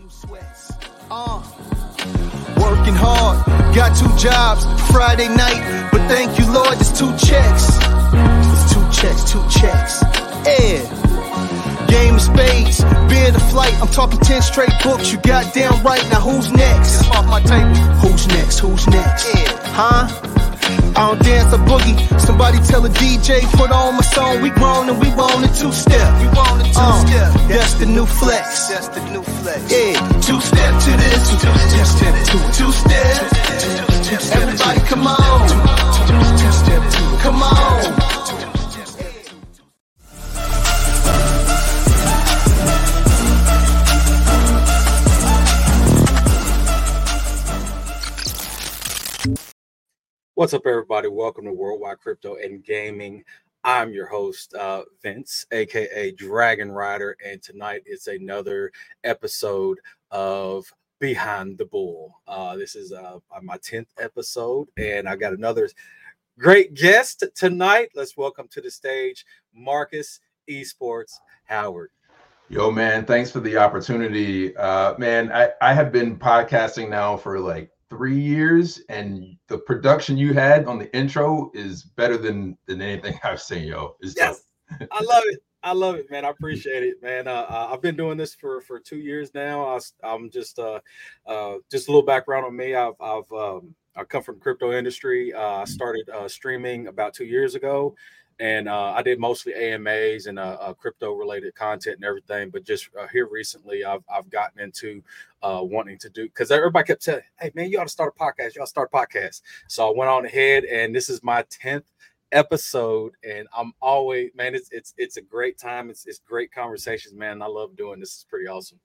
Working hard, got two jobs, Friday night, but thank you, Lord, it's two checks. It's two checks. Yeah. Game of spades, beer to flight, I'm talking 10 straight books, you goddamn right, now who's next? Off my table. Who's next? Yeah. Huh? I don't dance, I boogie. Somebody tell a DJ, put on my song. We grown and we want a two-step. That's the new flex. Yeah, two-step to this, two-step. Everybody come on. Come on. What's up, everybody? Welcome to Worldwide Crypto and Gaming. I'm your host, Vince, aka Dragon Rider, and tonight it's another episode of Behind the Bull. This is my 10th episode, and I got another great guest tonight. Let's welcome to the stage Marcus Esports Howard. Yo, man, thanks for the opportunity. Man, I have been podcasting now for like 3 years, and the production you had on the intro is better than anything I've seen, yo. Yes, I love it, man. I appreciate it, man. I've been doing this for 2 years now. I'm just a little background on me. I come from the crypto industry. I started streaming about 2 years ago, and I did mostly AMAs and crypto related content and everything. But just here recently, I've gotten into wanting to do, because everybody kept saying, hey, man, you ought to start a podcast. So I went on ahead, and this is my 10th episode, and I'm always, man, it's a great time. It's great conversations, man. And I love doing this. It's pretty awesome.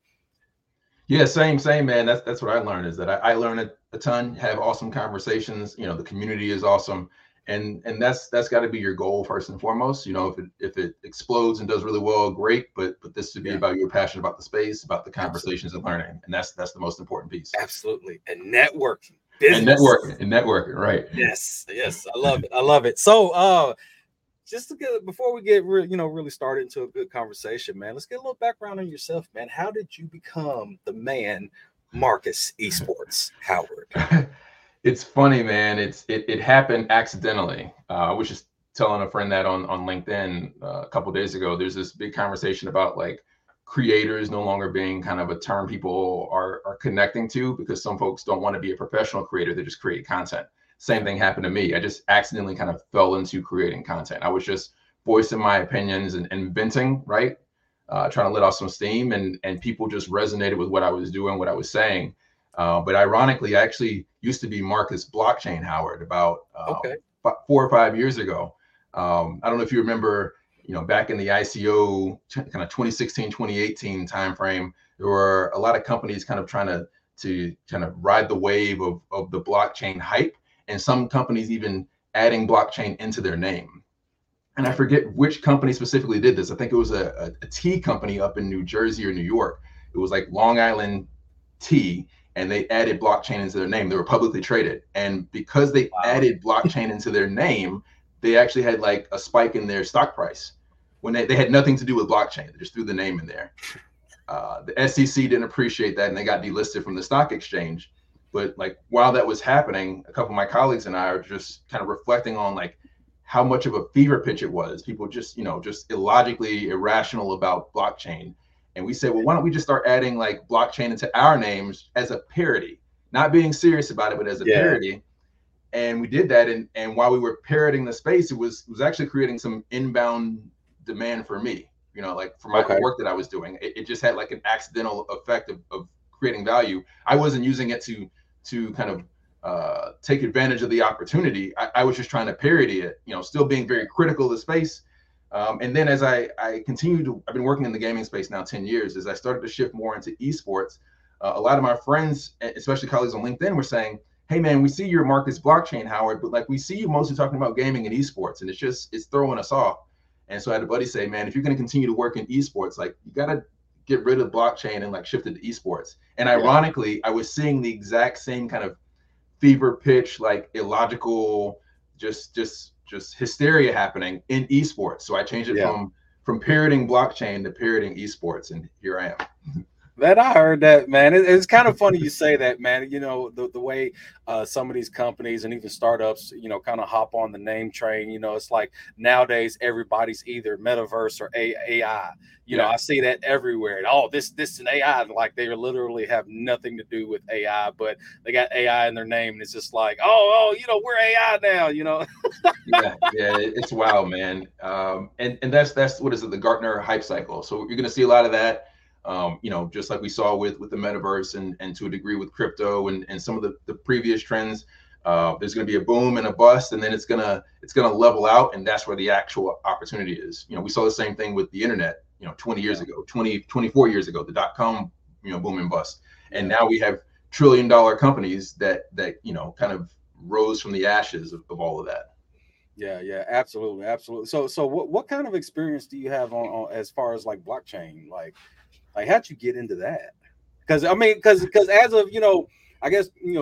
Yeah, same, man. That's what I learned, is that I learn a ton, have awesome conversations. You know, the community is awesome. And that's got to be your goal first and foremost. You know, if it explodes and does really well, great. But this should be about your passion about the space, about the conversations and learning, and that's the most important piece. Absolutely, and networking. Business. And networking, right? Yes, I love it. So, just to get, before we get really started into a good conversation, man, let's get a little background on yourself, man. How did you become the man, Marcus Esports Howard? It's funny, man. It happened accidentally. I was just telling a friend that on LinkedIn a couple of days ago. There's this big conversation about like creators no longer being kind of a term people are connecting to, because some folks don't want to be a professional creator. They just create content. Same thing happened to me. I just accidentally kind of fell into creating content. I was just voicing my opinions and venting, right? Trying to let off some steam, and people just resonated with what I was doing, what I was saying. But ironically, I actually used to be Marcus Blockchain Howard about 4 or 5 years ago. I don't know if you remember, back in the ICO kind of 2016, 2018 timeframe, there were a lot of companies kind of trying to ride the wave of the blockchain hype, and some companies even adding blockchain into their name. And I forget which company specifically did this. I think it was a tea company up in New Jersey or New York. It was like Long Island Tea. And they added blockchain into their name. They were publicly traded. And because they added blockchain into their name, they actually had like a spike in their stock price when they had nothing to do with blockchain. They just threw the name in there. The SEC didn't appreciate that, and they got delisted from the stock exchange. But like while that was happening, a couple of my colleagues and I are just kind of reflecting on like how much of a fever pitch it was. People just illogically irrational about blockchain. And we said, well, why don't we just start adding like blockchain into our names as a parody, not being serious about it, but as a parody. And we did that. And while we were parodying the space, it was actually creating some inbound demand for me, like for my work that I was doing. It just had like an accidental effect of creating value. I wasn't using it to kind of take advantage of the opportunity. I was just trying to parody it, still being very critical of the space. And then as I continued I've been working in the gaming space now 10 years, as I started to shift more into esports, a lot of my friends, especially colleagues on LinkedIn, were saying, hey, man, we see you're Marcus Blockchain Howard, but like we see you mostly talking about gaming and esports, and it's throwing us off. And so I had a buddy say, man, if you're going to continue to work in esports, like you got to get rid of blockchain and like shift it to esports. And ironically, I was seeing the exact same kind of fever pitch, like illogical, just hysteria happening in esports. So I changed it from parodying blockchain to parodying esports, and here I am. Man, I heard that, man. It's kind of funny you say that, man. You know, the way some of these companies and even startups, you know, kind of hop on the name train. You know, it's like nowadays everybody's either metaverse or AI. You know, I see that everywhere. Oh, this and AI, like they literally have nothing to do with AI, but they got AI in their name, and it's just like, oh, you know, we're AI now. You know, yeah, it's wild, man. And that's what is it, the Gartner hype cycle. So you're gonna see a lot of that. You know, just like we saw with the metaverse and to a degree with crypto and some of the previous trends, there's going to be a boom and a bust, and then it's gonna level out, and that's where the actual opportunity is. You know, we saw the same thing with the internet. You know, 20 years ago, 24 years ago, the dot-com, you know, boom and bust, and now we have trillion-dollar companies that you know kind of rose from the ashes of all of that. Yeah, absolutely. So what kind of experience do you have on as far as like blockchain, like how'd you get into that? Because as of, you know, I guess, you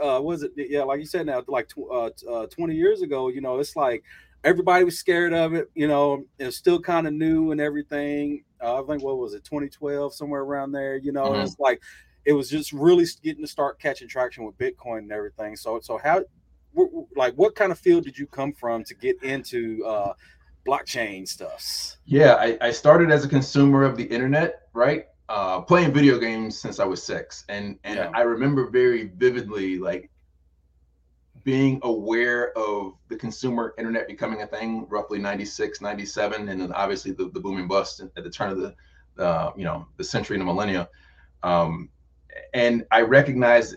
know, was it, yeah, like you said now, like 20 years ago, you know, it's like everybody was scared of it, you know, it's still kind of new and everything. I think, what was it, 2012, somewhere around there, you know, and it's like, it was just really getting to start catching traction with Bitcoin and everything. So how, like, what kind of field did you come from to get into blockchain stuff? Yeah, I started as a consumer of the internet, right? Playing video games since I was 6. And I remember very vividly, like, being aware of the consumer internet becoming a thing roughly 96, 97, and then obviously the boom and bust at the turn of the century and the millennia. And I recognized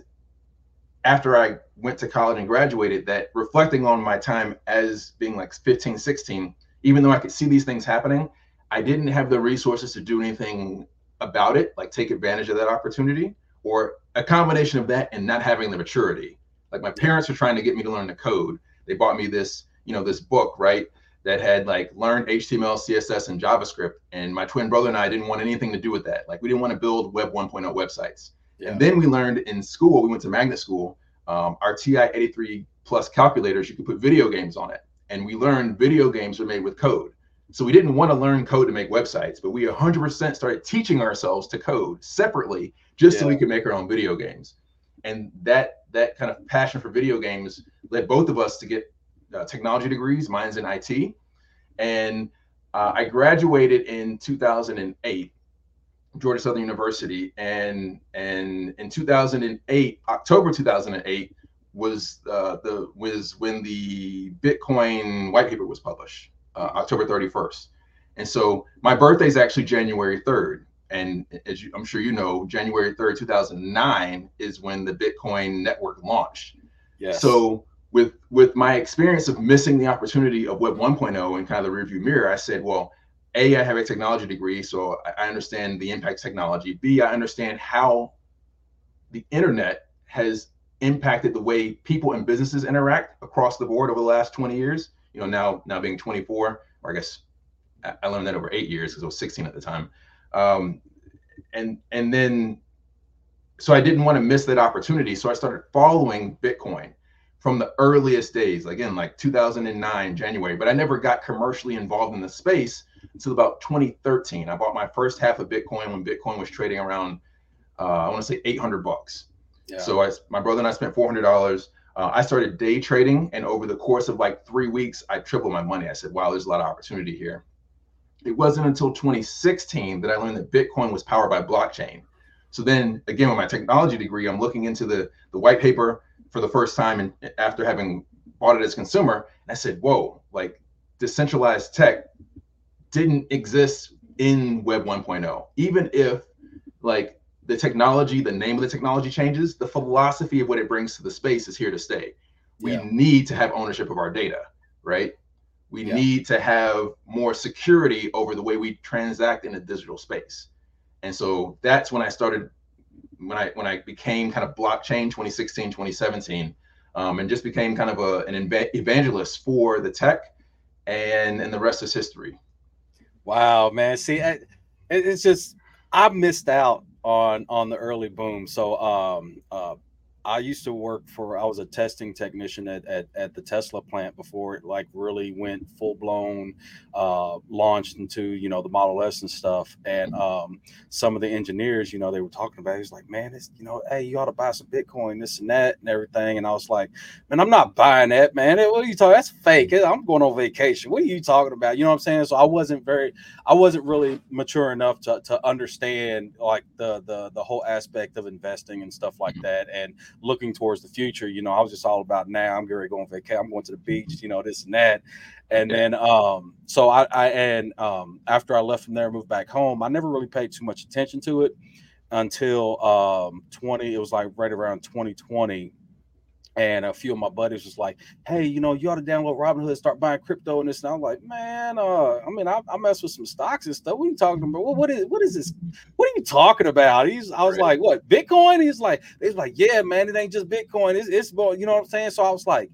after I went to college and graduated that reflecting on my time as being like 15, 16, even though I could see these things happening, I didn't have the resources to do anything about it, like take advantage of that opportunity, or a combination of that and not having the maturity. Like my parents were trying to get me to learn to code. They bought me this, you know, this book, right, that had like learned HTML, CSS, and JavaScript. And my twin brother and I didn't want anything to do with that. Like we didn't want to build Web 1.0 websites. Yeah. And then we learned in school, we went to magnet school, our TI 83 plus calculators, you could put video games on it. And we learned video games were made with code. So we didn't want to learn code to make websites, but we 100% started teaching ourselves to code separately just so we could make our own video games. And that kind of passion for video games led both of us to get technology degrees. Mine's in IT. And I graduated in 2008, Georgia Southern University. And in 2008, October 2008 was when the Bitcoin white paper was published. October 31st. And so my birthday is actually January 3rd. And as I'm sure you know, January 3rd, 2009 is when the Bitcoin network launched. Yes. So with my experience of missing the opportunity of Web 1.0 and kind of the rearview mirror, I said, well, A, I have a technology degree, so I understand the impact technology. B, I understand how the internet has impacted the way people and businesses interact across the board over the last 20 years. You know, now being 24, or I guess I learned that over 8 years because I was 16 at the time. And then, so I didn't want to miss that opportunity. So I started following Bitcoin from the earliest days, again, like 2009, January, but I never got commercially involved in the space until about 2013. I bought my first half of Bitcoin when Bitcoin was trading around, I want to say $800. Yeah. So my brother and I spent $400. I started day trading, and over the course of like 3 weeks, I tripled my money. I said, wow, there's a lot of opportunity here. It wasn't until 2016 that I learned that Bitcoin was powered by blockchain. So then again, with my technology degree, I'm looking into the white paper for the first time, and after having bought it as a consumer, and I said, whoa, like decentralized tech didn't exist in Web 1.0. Even if like the technology, the name of the technology changes, the philosophy of what it brings to the space is here to stay. We need to have ownership of our data, right? We need to have more security over the way we transact in a digital space. And so that's when I started, when I became kind of blockchain 2016, 2017, and just became kind of an evangelist for the tech, and the rest is history. Wow, man. See, it's just, I missed out on the early boom. So I used to work for, I was a testing technician at the Tesla plant before it like really went full blown, launched into, you know, the Model S and stuff. And some of the engineers, you know, they were talking about it. He's like, man, it's, you know, hey, you ought to buy some Bitcoin, this and that and everything. And I was like, man, I'm not buying that, man. What are you talking? That's fake. I'm going on vacation. What are you talking about? You know what I'm saying? So I wasn't really mature enough to understand like the whole aspect of investing and stuff like that. And looking towards the future, you know, I was just all about now. I'm going to go on vacation. I'm going to the beach, you know, this and that. And then, so I after I left from there, moved back home, I never really paid too much attention to it until, it was like right around 2020. And a few of my buddies was like, hey, you know, you ought to download Robinhood and start buying crypto and this. And I'm like, man, I mess with some stocks and stuff. What are you talking about? What is this? What are you talking about? I was like, what, Bitcoin? He's like, yeah, man, it ain't just Bitcoin. It's more, you know what I'm saying? So I was like,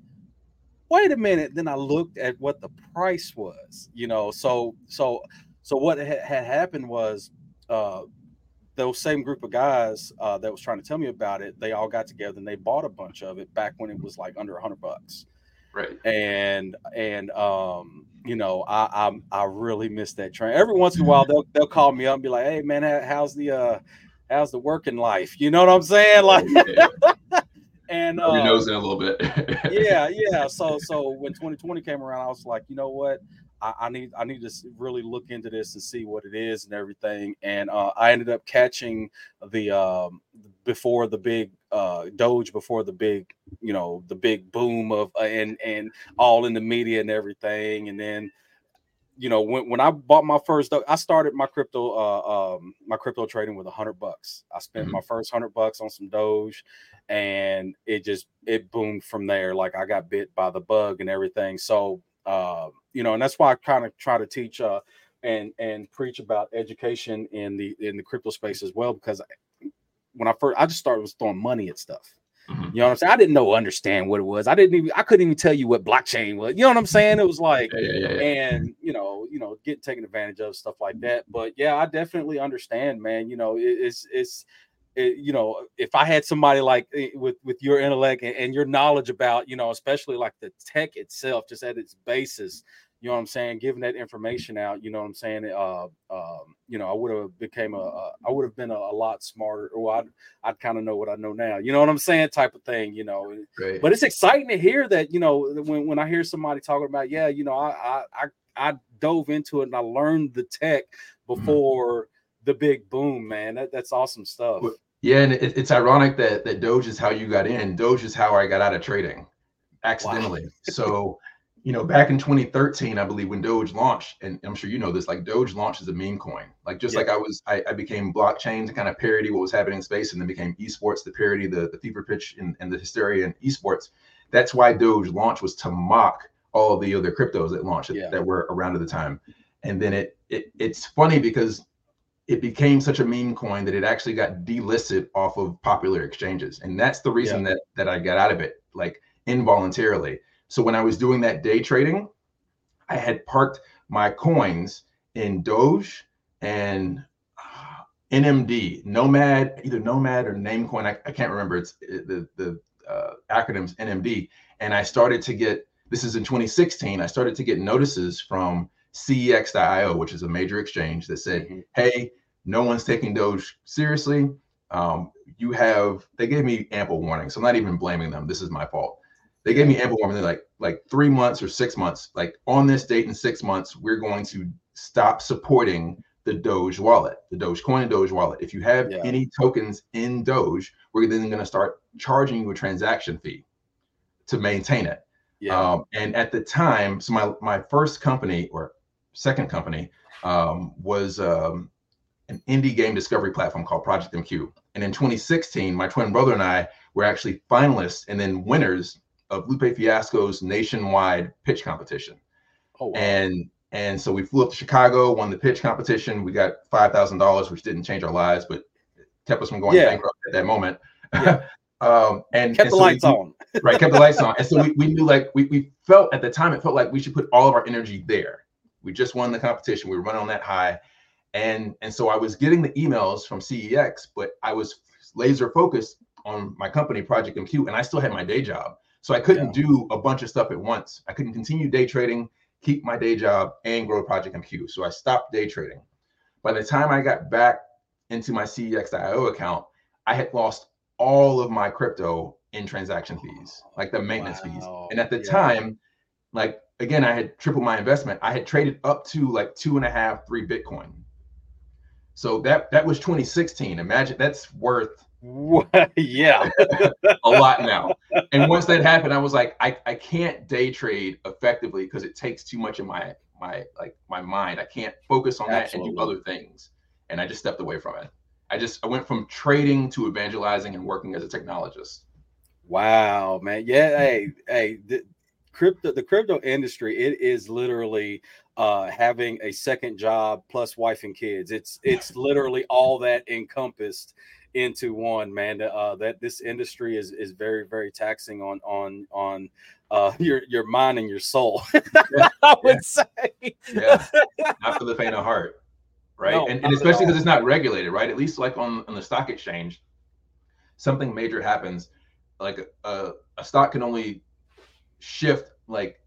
wait a minute. Then I looked at what the price was, you know? So what had happened was, those same group of guys that was trying to tell me about it, they all got together and they bought a bunch of it back when it was like under $100. Right. And you know, I really missed that train. Every once in a while, they'll call me up and be like, hey man, how's the working life? You know what I'm saying? Like, and your nose in a little bit. yeah. So when 2020 came around, I was like, you know what? I need to really look into this and see what it is and everything. And I ended up catching the before the big Doge, before the big, you know, the big boom of and all in the media and everything. And then, you know, when I bought my first, I started my crypto trading with $100. I spent my first $100 on some Doge, and it boomed from there. Like I got bit by the bug and everything. So. You know, and that's why I kind of try to teach and preach about education in the crypto space as well, because I just throwing money at stuff. You know what I'm saying? I didn't understand what it was. I couldn't even tell you what blockchain was. You know what I'm saying? It was like, and you know, getting taken advantage of, stuff like that. But yeah, I definitely understand, man. You know, it's you know, if I had somebody like with your intellect and your knowledge about, you know, especially like the tech itself, just at its basis, you know what I'm saying, giving that information out, you know what I'm saying, you know, I would have been a lot smarter, or I'd kind of know what I know now, you know what I'm saying, type of thing, you know. Right. But it's exciting to hear that, you know, when I hear somebody talking about, yeah, you know, I dove into it and I learned the tech before the big boom, man. That's awesome stuff. Yeah, and it's ironic that Doge is how you got in. Doge is how I got out of trading, accidentally. Wow. So, you know, back in 2013, I believe, when Doge launched, and I'm sure you know this, like Doge launched as a meme coin. Like I became blockchain to kind of parody what was happening in space, and then became esports to parody the fever pitch and the hysteria in esports. That's why Doge launch was to mock all the other cryptos that launched that were around at the time. And then it's funny because it became such a meme coin that it actually got delisted off of popular exchanges. And that's the reason that I got out of it, like involuntarily. So when I was doing that day trading, I had parked my coins in Doge and NMD, Nomad, either Nomad or Namecoin. I can't remember. It's the acronyms NMD. And I started to get, this is in 2016, I started to get notices from CEX.io, which is a major exchange, that said, hey, no one's taking Doge seriously. They gave me ample warning. So I'm not even blaming them. This is my fault. They gave me ample warning. They're like 3 months or 6 months, like on this date in 6 months, we're going to stop supporting the Doge wallet, the Dogecoin and Doge wallet. If you have any tokens in Doge, we're then going to start charging you a transaction fee to maintain it. Yeah. And at the time, so my first company, or second company, was an indie game discovery platform called Project MQ. And in 2016, my twin brother and I were actually finalists and then winners of Lupe Fiasco's nationwide pitch competition. Oh, wow. And so we flew up to Chicago, won the pitch competition. We got $5,000, which didn't change our lives, but kept us from going bankrupt at that moment. Yeah. And kept the lights on. Right, kept the lights on. And so we knew, like, we felt at the time, it felt like we should put all of our energy there. We just won the competition. We were running on that high. And so I was getting the emails from CEX, but I was laser focused on my company, Project MQ, and I still had my day job. So I couldn't do a bunch of stuff at once. I couldn't continue day trading, keep my day job, and grow Project MQ. So I stopped day trading. By the time I got back into my CEX.io account, I had lost all of my crypto in transaction fees, like the maintenance fees. And at the time, like, again, I had tripled my investment. I had traded up to like 2.5, 3 Bitcoin. So that was 2016. Imagine that's worth a lot now. And once that happened, I was like, I can't day trade effectively because it takes too much of my mind. I can't focus on that and do other things. And I just stepped away from it. I went from trading to evangelizing and working as a technologist. Wow, man. Yeah. Hey, the crypto industry, it is literally having a second job plus wife and kids. It's literally all that encompassed into one, man. That this industry is very, very taxing on your mind and your soul. I would say. Yeah. Not for the faint of heart, right? No, and especially because it's not regulated, right? At least like on the stock exchange, something major happens, like a stock can only shift, like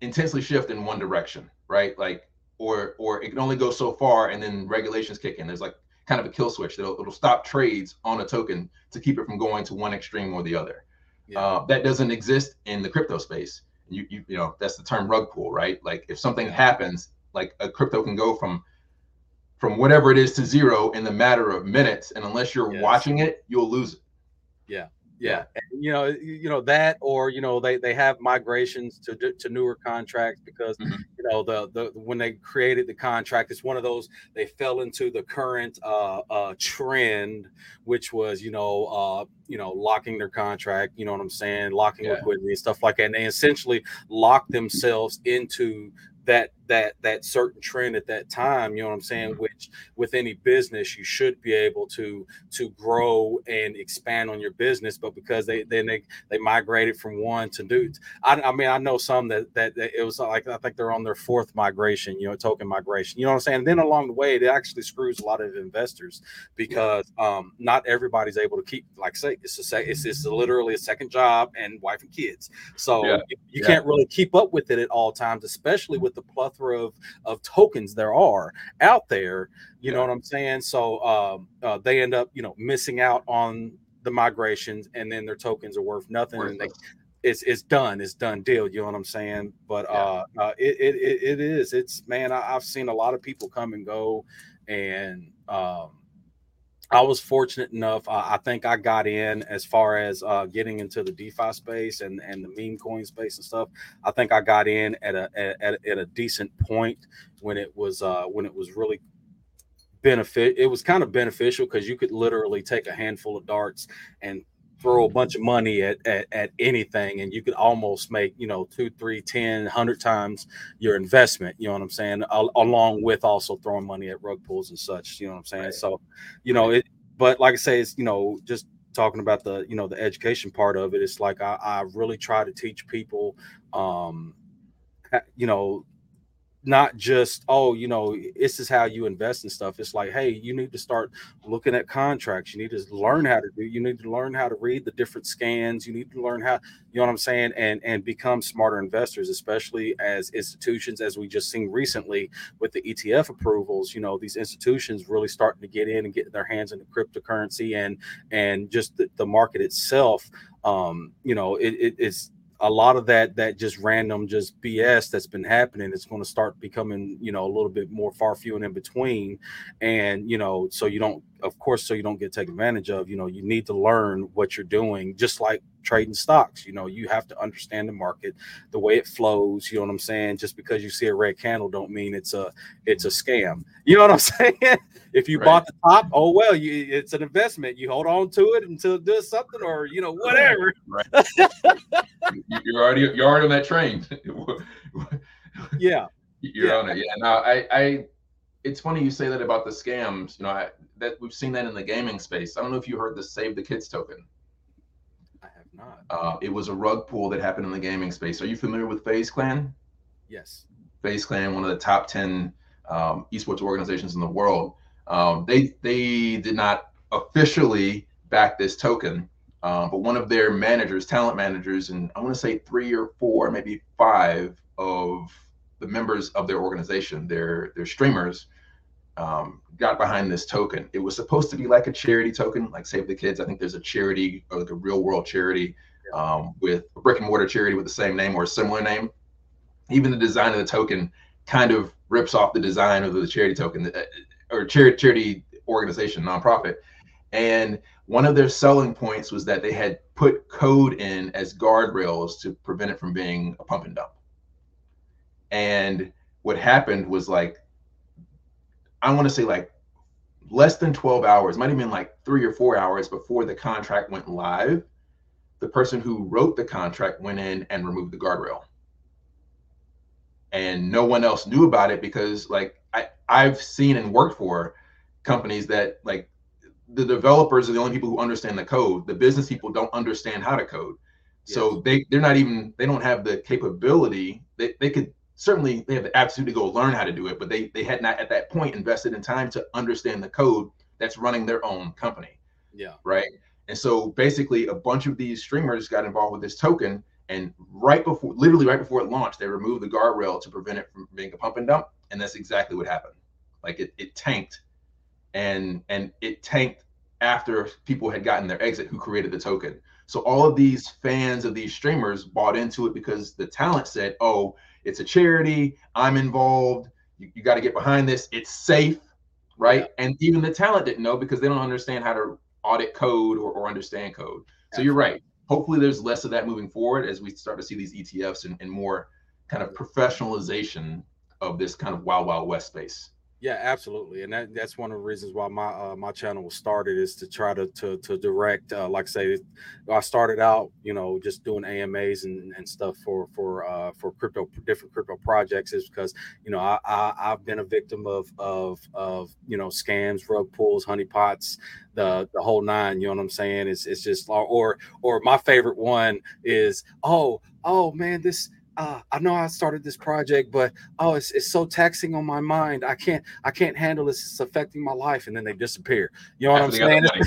intensely shift in one direction, right? Like, or it can only go so far, and then regulations kick in. There's like kind of a kill switch that'll stop trades on a token to keep it from going to one extreme or the other. Yeah. That doesn't exist in the crypto space. You know, that's the term rug pull, right? Like if something happens, like a crypto can go from whatever it is to zero in the matter of minutes, and unless you're watching it, you'll lose it. Yeah. Yeah, and, you know that, or you know they have migrations to newer contracts because you know the when they created the contract, it's one of those they fell into the current trend, which was you know locking their contract, you know what I'm saying, locking liquidity and stuff like that, and they essentially locked themselves into that certain trend at that time, you know what I'm saying, which with any business you should be able to grow and expand on your business, but because they migrated from one to do. I mean, I know some that it was like, I think they're on their fourth migration, you know, token migration, you know what I'm saying? And then along the way, it actually screws a lot of investors because not everybody's able to keep, like say, it's literally a second job and wife and kids. So you can't really keep up with it at all times, especially with the plethora of tokens there are out there, you know what I'm saying? So they end up, you know, missing out on the migrations, and then their tokens are worth nothing. And it's done deal. You know what I'm saying? But it's man, I've seen a lot of people come and go, and I was fortunate enough. I think I got in as far as getting into the DeFi space and the meme coin space and stuff. I think I got in at a decent point when it was really benefit. It was kind of beneficial because you could literally take a handful of darts and throw a bunch of money at anything, and you could almost make, you know, 2, 3, 10, 100 times your investment, you know what I'm saying, along with also throwing money at rug pulls and such, you know what I'm saying, right. So you know it, but like I say, it's, you know, just talking about the, you know, the education part of it, it's like I really try to teach people you know, not just, oh, you know, this is how you invest and stuff. It's like, hey, you need to start looking at contracts. You need to learn how to do, you need to learn how to read the different scans. You need to learn how, you know what I'm saying? And become smarter investors, especially as institutions, as we just seen recently with the ETF approvals, you know, these institutions really starting to get in and get their hands into cryptocurrency and just the market itself. You know, it's a lot of that just random, just BS that's been happening. It's going to start becoming, you know, a little bit more far few and in between. And, you know, so you don't get taken advantage of, you know, you need to learn what you're doing, just like trading stocks. You know, you have to understand the market, the way it flows. You know what I'm saying? Just because you see a red candle don't mean it's a scam. You know what I'm saying? If you bought the top, oh, well, it's an investment. You hold on to it until it does something, or, you know, whatever. Right. You're already on that train. You're on it. Yeah. No, I it's funny you say that about the scams. You know, that we've seen that in the gaming space. I don't know if you heard the Save the Kids token. I have not. It was a rug pull that happened in the gaming space. Are you familiar with FaZe Clan? Yes. FaZe Clan, one of the top 10 esports organizations in the world. They did not officially back this token. But one of their managers, talent managers, and I want to say 3 or 4, maybe 5 of the members of their organization, their streamers, got behind this token. It was supposed to be like a charity token, like Save the Kids. I think there's a charity, or like a real world charity, with a brick and mortar charity with the same name or a similar name. Even the design of the token kind of rips off the design of the charity token, or charity organization, nonprofit. And one of their selling points was that they had put code in as guardrails to prevent it from being a pump and dump. And what happened was, like, I want to say like less than 12 hours, might have been like 3 or 4 hours before the contract went live, the person who wrote the contract went in and removed the guardrail. And no one else knew about it, because like I've seen and worked for companies that, like, the developers are the only people who understand the code. The business people don't understand how to code. Yes. So they're not even, they don't have the capability. They could certainly, they have the aptitude to go learn how to do it, but they had not at that point invested in time to understand the code that's running their own company. Yeah. Right. And so basically a bunch of these streamers got involved with this token, and literally right before it launched, they removed the guardrail to prevent it from being a pump and dump. And that's exactly what happened. Like it tanked. And it tanked after people had gotten their exit who created the token. So all of these fans of these streamers bought into it because the talent said, oh, it's a charity, I'm involved, you got to get behind this, it's safe, right? Yeah. And even the talent didn't know, because they don't understand how to audit code or understand code. So you're right. Hopefully there's less of that moving forward as we start to see these ETFs and more kind of professionalization of this kind of wild, wild west space. Yeah, absolutely. And that's one of the reasons why my my channel was started, is to try to direct, like I say, I started out, you know, just doing AMAs and stuff for crypto, different crypto projects, is because, you know, I've been a victim of you know, scams, rug pulls, honeypots, the whole nine, you know what I'm saying? It's just, or my favorite one is, oh man, this, I know I started this project, but it's so taxing on my mind. I can't handle this. It's affecting my life, and then they disappear. You know what after I'm saying?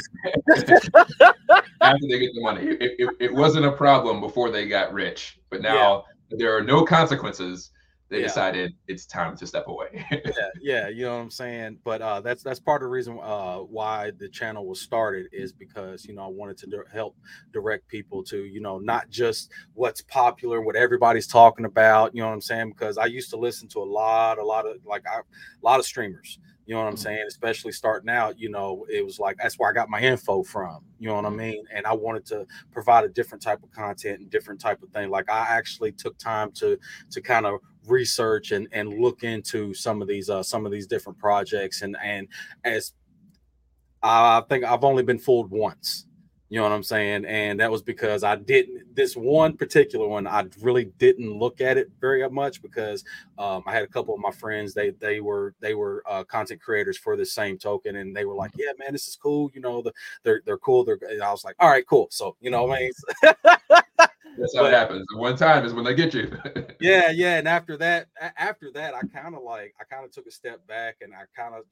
After they get the money, it wasn't a problem before they got rich, but now there are no consequences. They decided it's time to step away. yeah, you know what I'm saying? But that's part of the reason why the channel was started, is because, you know, I wanted to help direct people to, you know, not just what's popular, what everybody's talking about, you know what I'm saying? Because I used to listen to a lot of streamers. You know what I'm saying? Especially starting out, you know, it was like, that's where I got my info from, you know what I mean? And I wanted to provide a different type of content and different type of thing. Like I actually took time to kind of research and look into some of these different projects. And as I think I've only been fooled once. You know what I'm saying? And that was because I really didn't look at it very much, because I had a couple of my friends, they were content creators for the same token. And they were like, yeah, man, this is cool. You know, they're cool. And I was like, all right, cool. So, you know what I mean? That's how it happens. The one time is when they get you. yeah. And after that, I kind of took a step back, and I kind of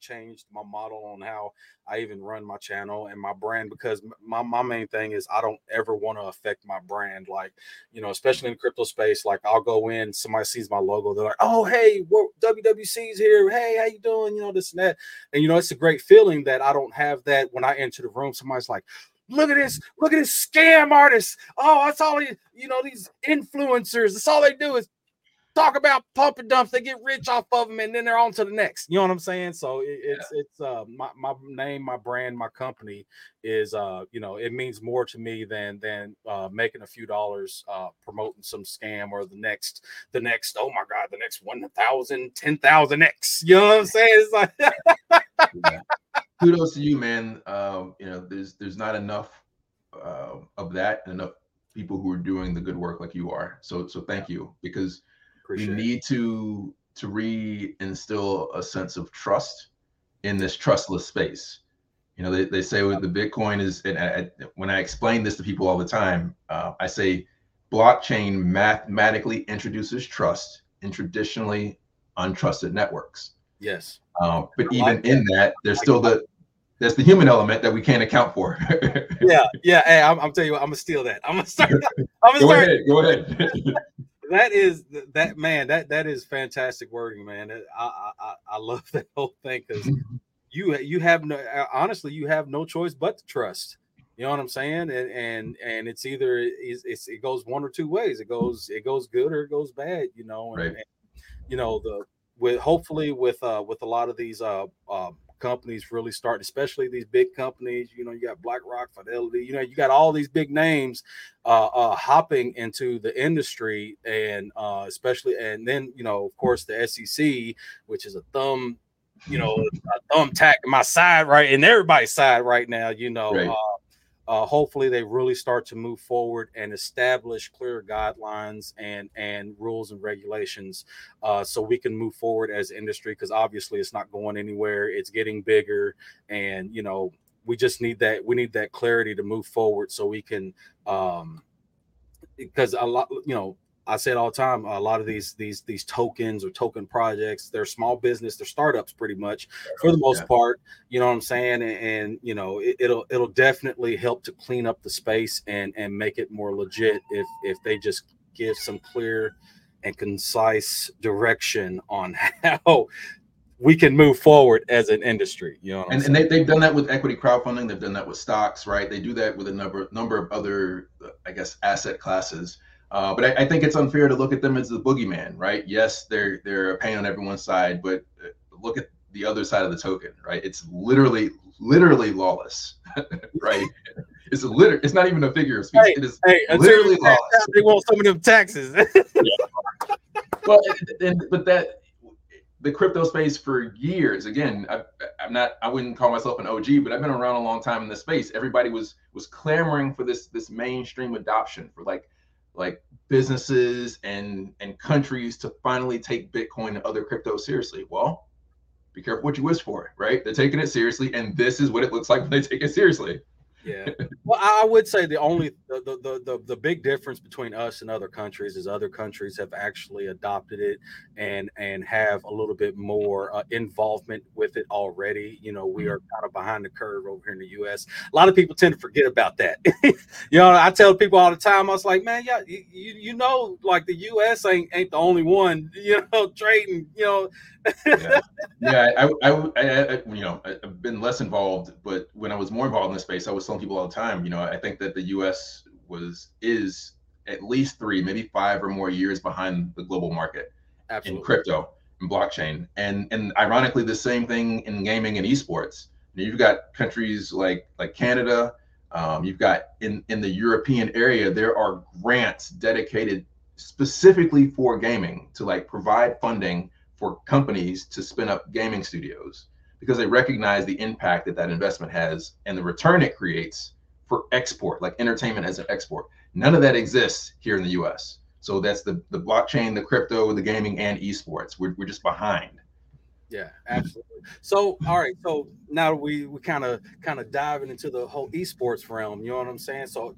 changed my model on how I even run my channel and my brand, because my main thing is I don't ever want to affect my brand. Like, you know, especially in the crypto space, like I'll go in, somebody sees my logo, they're like, oh, hey, WWC's here. Hey, how you doing? You know, this and that. And, you know, it's a great feeling that I don't have that when I enter the room. Somebody's like, Look at this scam artist. Oh, that's all these influencers. That's all they do is talk about pump and dumps. They get rich off of them, and then they're on to the next. You know what I'm saying? So it's my name, my brand, my company is, you know, it means more to me than making a few dollars promoting some scam, or the next, oh my God, the next 1,000, 10,000 X. You know what I'm saying? It's like yeah. Kudos to you, man. You know, there's not enough of that, and enough people who are doing the good work like you are. So thank you, because we need to re-instill a sense of trust in this trustless space. You know, they say with the Bitcoin is, and when I explain this to people all the time, I say blockchain mathematically introduces trust in traditionally untrusted networks. Yes. But even in that, there's still the That's the human element that we can't account for. Yeah. Hey, I'm telling you what, I'm gonna steal that. I'm gonna start. Go ahead. That is fantastic wording, man. I love that whole thing because you have no, honestly, you have no choice but to trust. You know what I'm saying? And it's either it goes one or two ways. It goes good or it goes bad. You know, and, right. And you know with a lot of these companies really starting, especially these big companies. You know, you got BlackRock, Fidelity. You know, you got all these big names hopping into the industry, and especially, and then you know, of course, the SEC, which is a thumbtack in my side, right, and everybody's side right now. You know, right. Hopefully, they really start to move forward and establish clear guidelines and rules and regulations, so we can move forward as industry. Because obviously, it's not going anywhere; it's getting bigger, and you know, we just need that. We need that clarity to move forward, so we can. Because a lot, you know, I say it all the time. A lot of these tokens or token projects, they're small business, they're startups, pretty much for the most part. You know what I'm saying? And you know, it'll definitely help to clean up the space and make it more legit if they just give some clear and concise direction on how we can move forward as an industry. You know, and they've done that with equity crowdfunding. They've done that with stocks, right? They do that with a number of other, I guess, asset classes. But I think it's unfair to look at them as the boogeyman, right? Yes, they're a pain on everyone's side, but look at the other side of the token, right? It's literally lawless, right? It's not even a figure of speech. Hey, it is literally lawless. They want some of them taxes. Yeah. Well, the crypto space for years. Again, I wouldn't call myself an OG, but I've been around a long time in this space. Everybody was clamoring for this mainstream adoption for like businesses and countries to finally take Bitcoin and other crypto seriously. Well, be careful what you wish for, right? They're taking it seriously, and this is what it looks like when they take it seriously. Yeah. Well, I would say the only the big difference between us and other countries is other countries have actually adopted it and have a little bit more involvement with it already. You know, we are kind of behind the curve over here in the U.S. A lot of people tend to forget about that. You know, I tell people all the time, I was like, man, yeah, you know, like the U.S. ain't the only one, you know, trading, you know. I you know, I've been less involved, but when I was more involved in this space, I was telling people all the time, you know, I think that the U.S. is at least 3, maybe 5 or more years behind the global market. Absolutely. In crypto and blockchain, and ironically the same thing in gaming and esports. You know, you've got countries like Canada, you've got in the European area, there are grants dedicated specifically for gaming to like provide funding for companies to spin up gaming studios because they recognize the impact that investment has and the return it creates for export, like entertainment as an export. None of that exists here in the US. So that's the blockchain, the crypto, the gaming, and esports. We're just behind. Yeah, absolutely. So, all right. So now we kind of diving into the whole esports realm. You know what I'm saying? So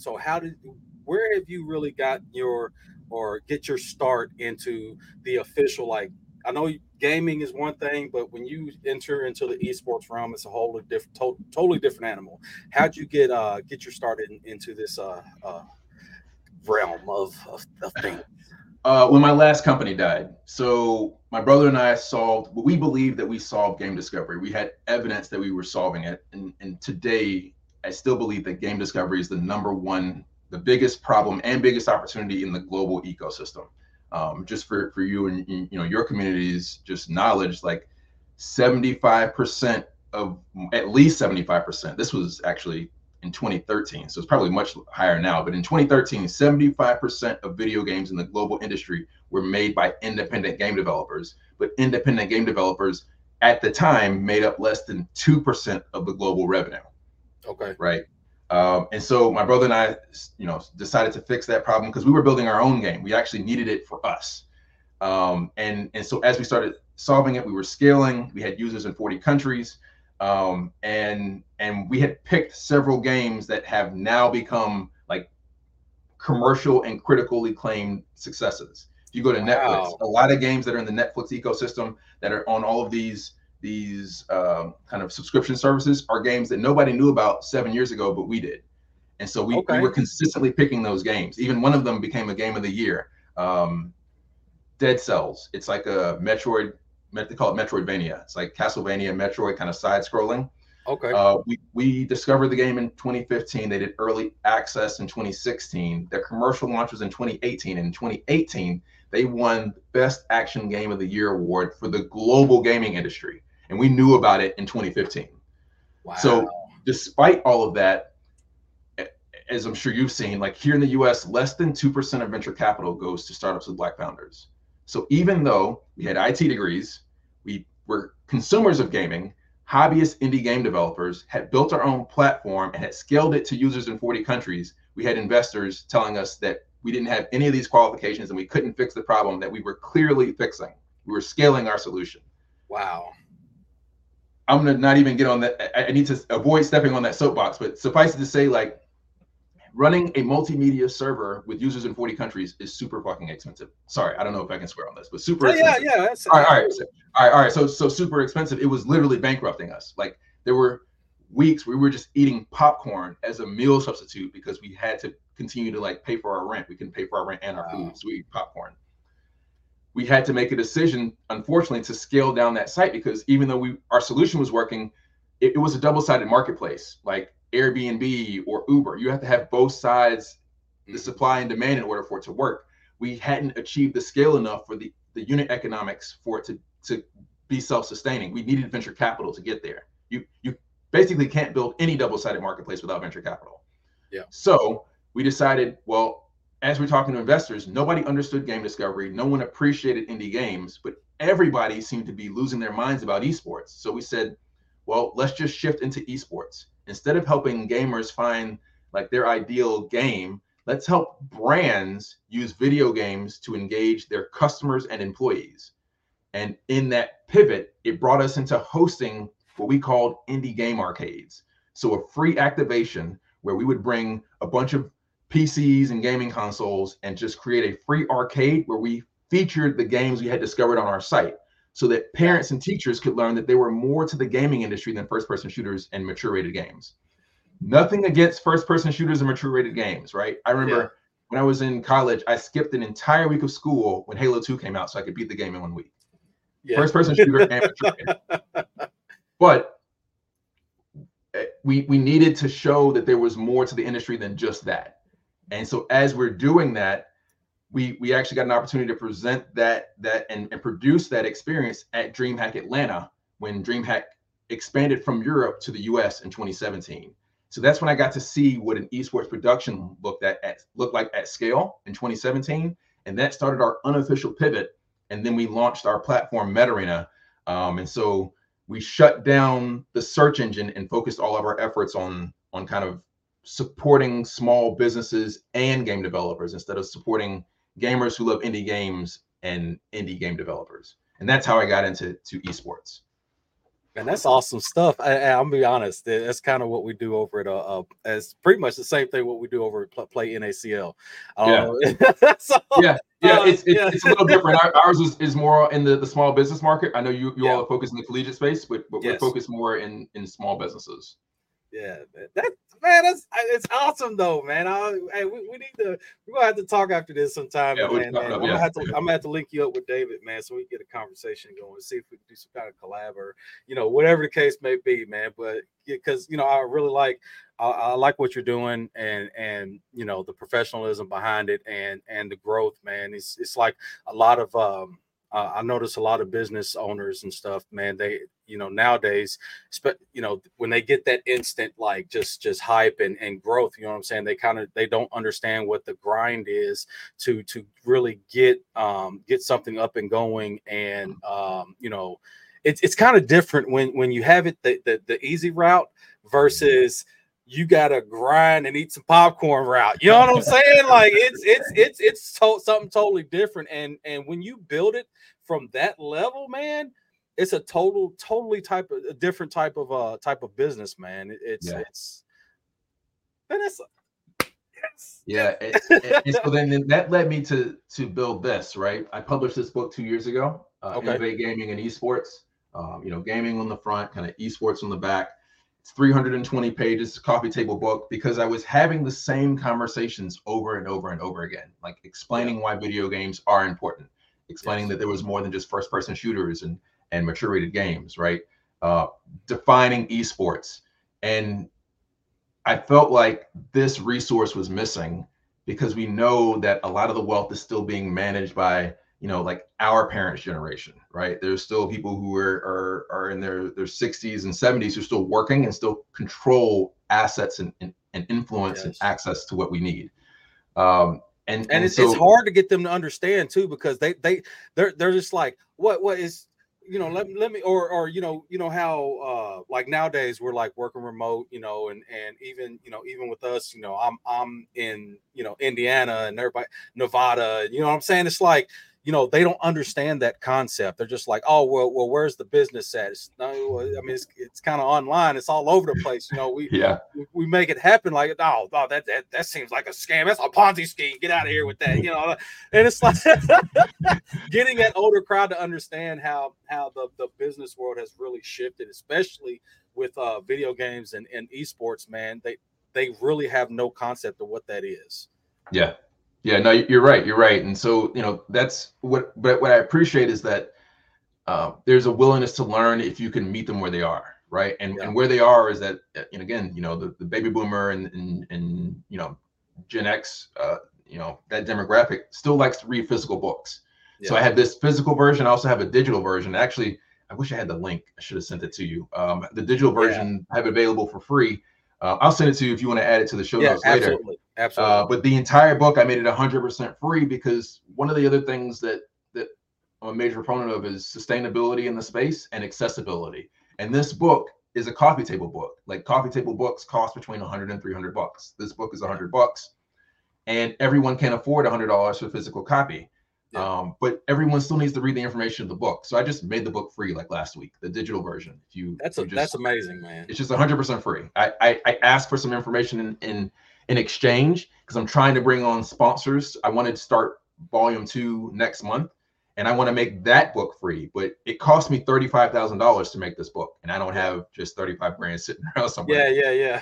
where have you really got your start into the official, like, I know gaming is one thing, but when you enter into the esports realm, it's a whole different, totally different animal. How'd you get your start into this realm of things? When my last company died, so my brother and I we believed that we solved game discovery. We had evidence that we were solving it, and today I still believe that game discovery is the number one, the biggest problem and biggest opportunity in the global ecosystem. Just for you and you know your community's just knowledge, like 75% of, at least 75%, this was actually in 2013, so it's probably much higher now, but in 2013, 75% of video games in the global industry were made by independent game developers, but independent game developers at the time made up less than 2% of the global revenue. Okay. Right. And so my brother and I, you know, decided to fix that problem because we were building our own game. We actually needed it for us. And so as we started solving it, we were scaling. We had users in 40 countries. And we had picked several games that have now become like commercial and critically acclaimed successes. If you go to Netflix, a lot of games that are in the Netflix ecosystem that are on all of these these kind of subscription services are games that nobody knew about 7 years ago, but we did. And so we were consistently picking those games. Even one of them became a game of the year. Dead Cells. It's like a Metroid, they call it Metroidvania. It's like Castlevania, Metroid, kind of side-scrolling. Okay. We discovered the game in 2015. They did early access in 2016. Their commercial launch was in 2018. In 2018, they won Best Action Game of the Year award for the global gaming industry. And we knew about it in 2015. Wow. So despite all of that, as I'm sure you've seen, like here in the US, less than 2% of venture capital goes to startups with Black founders. So even though we had IT degrees, we were consumers of gaming, hobbyist indie game developers, had built our own platform and had scaled it to users in 40 countries, we had investors telling us that we didn't have any of these qualifications and we couldn't fix the problem that we were clearly fixing. We were scaling our solution. Wow. I'm gonna not even get on that. I need to avoid stepping on that soapbox, but suffice it to say, like, running a multimedia server with users in 40 countries is super fucking expensive. Sorry, I don't know if I can swear on this, but super expensive. Yeah, that's all right. So super expensive. It was literally bankrupting us. Like, there were weeks we were just eating popcorn as a meal substitute because we had to continue to like pay for our rent. We couldn't pay for our rent and our food, so we eat popcorn. We had to make a decision, unfortunately, to scale down that site because even though our solution was working, it was a double-sided marketplace. Like Airbnb or Uber, you have to have both sides, the supply and demand, in order for it to work. We hadn't achieved the scale enough for the unit economics for it to be self-sustaining. We needed venture capital to get there. You basically can't build any double-sided marketplace without venture capital. Yeah. So we decided, well, as we're talking to investors, nobody understood game discovery. No one appreciated indie games, but everybody seemed to be losing their minds about esports. So we said, well, let's just shift into esports. Instead of helping gamers find like their ideal game, let's help brands use video games to engage their customers and employees. And in that pivot, it brought us into hosting what we called indie game arcades. So a free activation where we would bring a bunch of PCs and gaming consoles and just create a free arcade where we featured the games we had discovered on our site, so that parents and teachers could learn that there were more to the gaming industry than first-person shooters and mature-rated games. Nothing against first-person shooters and mature-rated games, right? I remember when I was in college, I skipped an entire week of school when Halo 2 came out so I could beat the game in 1 week. Yeah. First-person shooter and mature-rated. But we needed to show that there was more to the industry than just that. And so as we're doing that, we actually got an opportunity to present that and produce that experience at DreamHack Atlanta when DreamHack expanded from Europe to the US in 2017. So that's when I got to see what an esports production looked like at scale in 2017. And that started our unofficial pivot. And then we launched our platform, MetaArena. And so we shut down the search engine and focused all of our efforts on kind of supporting small businesses and game developers instead of supporting gamers who love indie games and indie game developers. And that's how I got into esports. And that's awesome stuff. I'll be honest, that's kind of what we do over at as pretty much the same thing what we do over at Play NACL. It's a little different. Ours is more in the small business market. I know you all are focused in the collegiate space, but we're focused more in small businesses. Yeah, that's awesome though, man. We're gonna have to talk after this sometime. Yeah, man. I'm gonna have to link you up with David, man, so we can get a conversation going, see if we can do some kind of collab or whatever the case may be, man. But because I really I like what you're doing and the professionalism behind it and the growth, man. It's like a lot of I notice a lot of business owners and stuff, man. They, nowadays, when they get that instant, like just hype and growth, you know what I'm saying? They don't understand what the grind is to really get something up and going. And, it's kind of different when you have it, the easy route versus you gotta grind and eat some popcorn route. You know what I'm saying? Like it's something totally different. And when you build it from that level, man, it's a different type of business, man. So then that led me to build this, right? I published this book 2 years ago, Innovate Gaming and Esports. gaming on the front, kind of esports on the back. It's 320 pages, coffee table book, because I was having the same conversations over and over and over again, like explaining why video games are important, explaining that there was more than just first-person shooters and mature-rated games, right? Defining esports. And I felt like this resource was missing because we know that a lot of the wealth is still being managed by, you know, like our parents' generation, right? There's still people who are in their 60s and 70s who are still working and still control assets and influence and access to what we need. And so, it's hard to get them to understand too, because they're just like, what is, you know, let me, or, you know, how, like nowadays we're like working remote, you know, and even with us, you know, I'm in, you know, Indiana and everybody, Nevada, you know what I'm saying? It's like, you know, they don't understand that concept. They're just like, oh, well, where's the business at? It's kind of online. It's all over the place. You know, we make it happen like, oh, that seems like a scam. That's a Ponzi scheme. Get out of here with that. You know, and it's like getting that older crowd to understand how the business world has really shifted, especially with video games and esports, man. They really have no concept of what that is. Yeah. Yeah, no, you're right. And so, you know, that's what I appreciate is that there's a willingness to learn if you can meet them where they are, right? And where they are is that, and again, you know, the baby boomer and you know, Gen X, you know, that demographic still likes to read physical books. Yeah. So I had this physical version. I also have a digital version. Actually, I wish I had the link. I should have sent it to you. The digital version I have available for free. I'll send it to you if you want to add it to the show notes later. Absolutely. But the entire book, I made it 100% free because one of the other things that I'm a major proponent of is sustainability in the space and accessibility. And this book is a coffee table book. Like coffee table books cost between $100 and $300. This book is $100, and everyone can afford $100 for a physical copy. Yeah. But everyone still needs to read the information of the book. So I just made the book free like last week, the digital version. That's amazing, man. It's just 100% free. I asked for some information in exchange because I'm trying to bring on sponsors. I wanted to start volume 2 next month and I want to make that book free, but it cost me $35,000 to make this book. And I don't have just 35 grand sitting around somewhere. Yeah.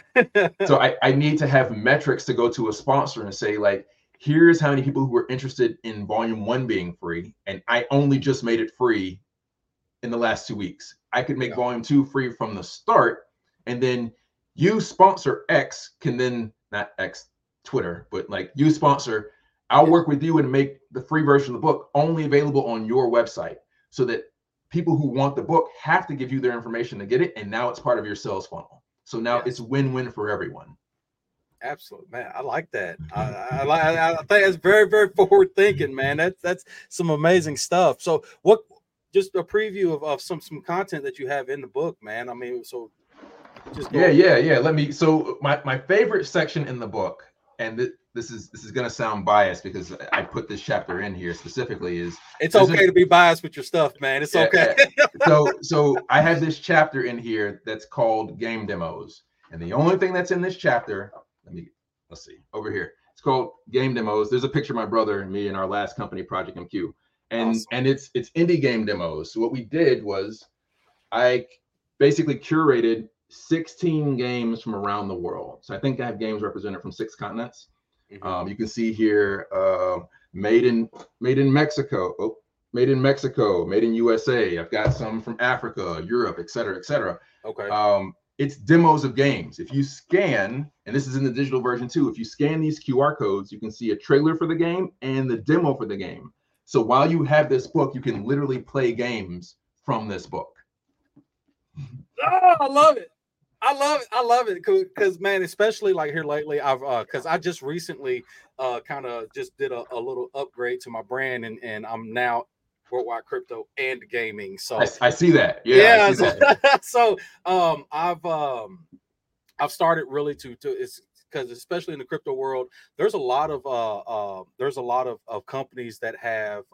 So I need to have metrics to go to a sponsor and say like, here's how many people who were interested in volume 1 being free. And I only just made it free in the last 2 weeks. I could make volume 2 free from the start. And then you sponsor X can then, not X Twitter, but like you sponsor, I'll work with you and make the free version of the book only available on your website so that people who want the book have to give you their information to get it. And now it's part of your sales funnel. So now it's win-win for everyone. Absolutely, man. I like that. I think that's very, very forward thinking, man. That's some amazing stuff. So what, just a preview of some content that you have in the book, man. I mean, so just go. Let me, so my favorite section in the book, and this is going to sound biased because I put this chapter in here specifically, is it's okay to be biased with your stuff, man. It's okay. So I have this chapter in here that's called Game Demos. And the only thing that's in this chapter, let's see over here. It's called Game Demos. There's a picture of my brother and me in our last company, Project MQ, and awesome. And it's indie game demos. So what we did was, I basically curated 16 games from around the world. So I think I have games represented from 6 continents. Mm-hmm. You can see here, made in Mexico, made in USA. I've got some from Africa, Europe, etc. Okay. It's demos of games. If you scan, and this is in the digital version too, if you scan these QR codes, you can see a trailer for the game and the demo for the game. So while you have this book, you can literally play games from this book. Oh, I love it. Because, man, especially like here lately, I've because I just recently kind of just did a little upgrade to my brand, and I'm now Worldwide Crypto and Gaming. So I see that. Yeah. I see that. So I've started really to it's because especially in the crypto world, there's a lot of of companies that have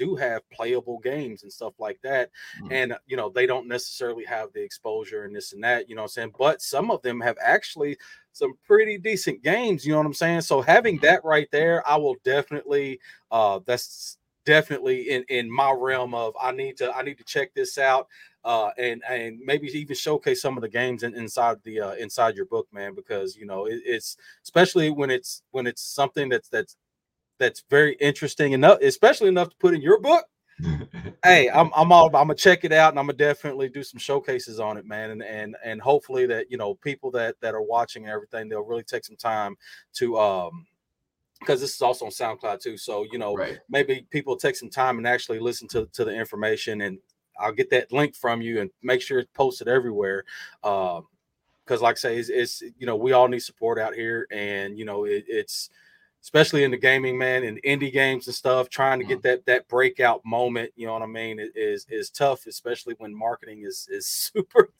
do have playable games and stuff like that. Mm-hmm. And, you know, they don't necessarily have the exposure and this and that, you know what I'm saying? But some of them have actually some pretty decent games, you know what I'm saying? So having that right there, I will definitely that's definitely in my realm of I need to check this out, and maybe even showcase some of the games inside your book, man, because you know it's especially when it's something that's very interesting enough, especially enough to put in your book. Hey, I'm gonna check it out, and I'm gonna definitely do some showcases on it, man, and hopefully that, you know, people that are watching and everything, they'll really take some time to because this is also on SoundCloud too, so you know, right. Maybe people take some time and actually listen to the information, and I'll get that link from you and make sure it's posted everywhere. Because like I say, it's you know, we all need support out here, and you know it's especially in the gaming, man, and indie games and stuff, trying to get that breakout moment, you know what I mean, is tough, especially when marketing is super,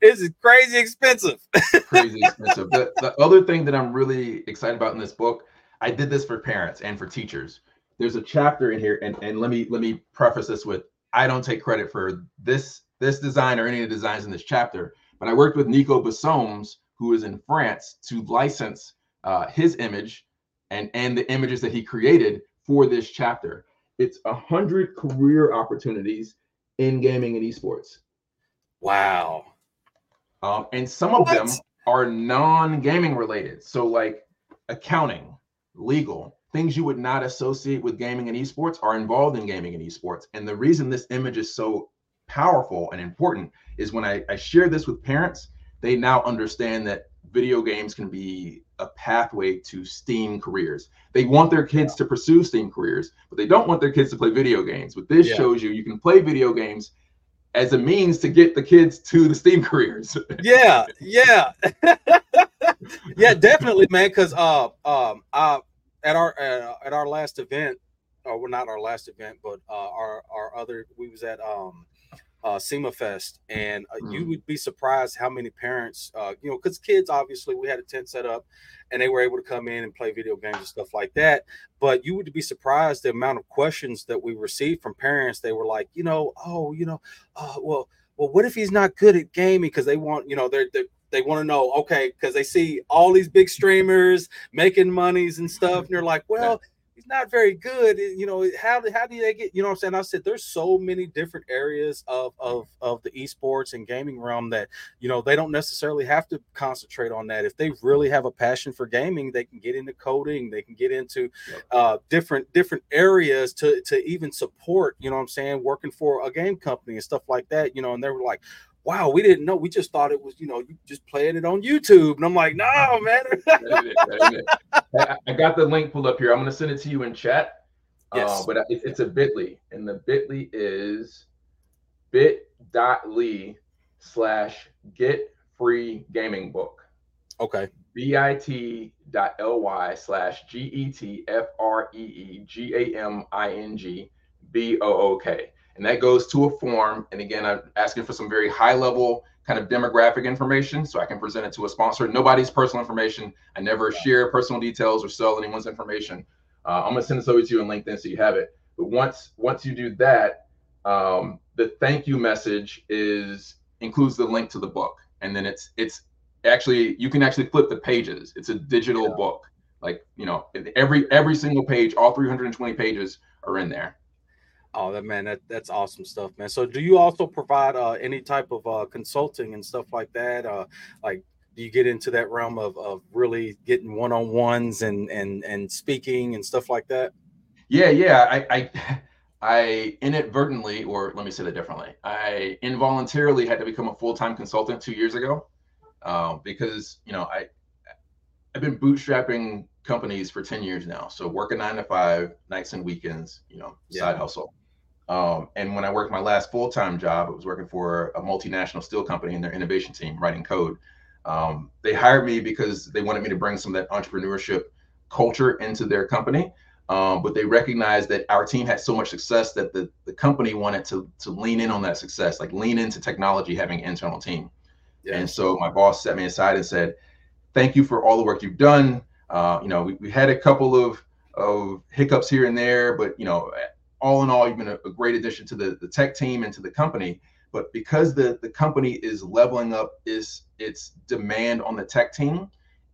it's crazy expensive. Crazy expensive. The other thing that I'm really excited about in this book, I did this for parents and for teachers. There's a chapter in here, and let me preface this with, I don't take credit for this design or any of the designs in this chapter, but I worked with Nico Bassoms, who is in France, to license his image and the images that he created for this chapter. It's 100 career opportunities in gaming and esports. Wow. And some of them are non-gaming related. So like accounting, legal, things you would not associate with gaming and esports are involved in gaming and esports. And the reason this image is so powerful and important is when I share this with parents, they now understand that video games can be a pathway to STEAM careers. They want their kids to pursue STEAM careers, but they don't want their kids to play video games. But this shows you can play video games as a means to get the kids to the STEAM careers. Yeah. Yeah, definitely, man. Because at our last event, or well, not our last event, but our other, we was at SEMA Fest, and you would be surprised how many parents, you know, because kids, obviously we had a tent set up and they were able to come in and play video games and stuff like that, but you would be surprised the amount of questions that we received from parents. They were like, you know, oh, you know, well what if he's not good at gaming? Because they want, you know, they want to know, okay, because they see all these big streamers making monies and stuff, and they're like, well, he's not very good, you know, how do they get, you know what I'm saying? I said, there's so many different areas of the esports and gaming realm that, you know, they don't necessarily have to concentrate on that. If they really have a passion for gaming, they can get into coding, they can get into different areas to even support, you know what I'm saying, working for a game company and stuff like that, you know. And they were like, wow, we didn't know. We just thought it was, you know, you just playing it on YouTube. And I'm like, no, man. That is it. I got the link pulled up here. I'm going to send it to you in chat. Yes. But it's a bit.ly. And the bit.ly is bit.ly/getfreegamingbook. Okay. bit.ly/getfreegamingbook. And that goes to a form. And again, I'm asking for some very high level kind of demographic information so I can present it to a sponsor. Nobody's personal information. I never share personal details or sell anyone's information. I'm going to send this over to you on LinkedIn so you have it. But once you do that, the thank you message includes the link to the book. And then it's actually, you can actually flip the pages. It's a digital book. Like, you know, every single page, all 320 pages are in there. Oh, that's awesome stuff, man. So do you also provide any type of consulting and stuff like that? Like, do you get into that realm of really getting one-on-ones and speaking and stuff like that? Yeah. I inadvertently, or let me say that differently, I involuntarily had to become a full-time consultant 2 years ago because, you know, I've been bootstrapping companies for 10 years now. So working 9 to 5, nights and weekends, you know, side hustle. And when I worked my last full-time job, I was working for a multinational steel company and their innovation team writing code. They hired me because they wanted me to bring some of that entrepreneurship culture into their company. But they recognized that our team had so much success that the company wanted to lean in on that success, like lean into technology, having an internal team. Yeah. And so my boss set me aside and said, thank you for all the work you've done. You know, we had a couple of hiccups here and there, but, you know, all in all, you've been a great addition to the tech team and to the company. But because the company is leveling up its demand on the tech team,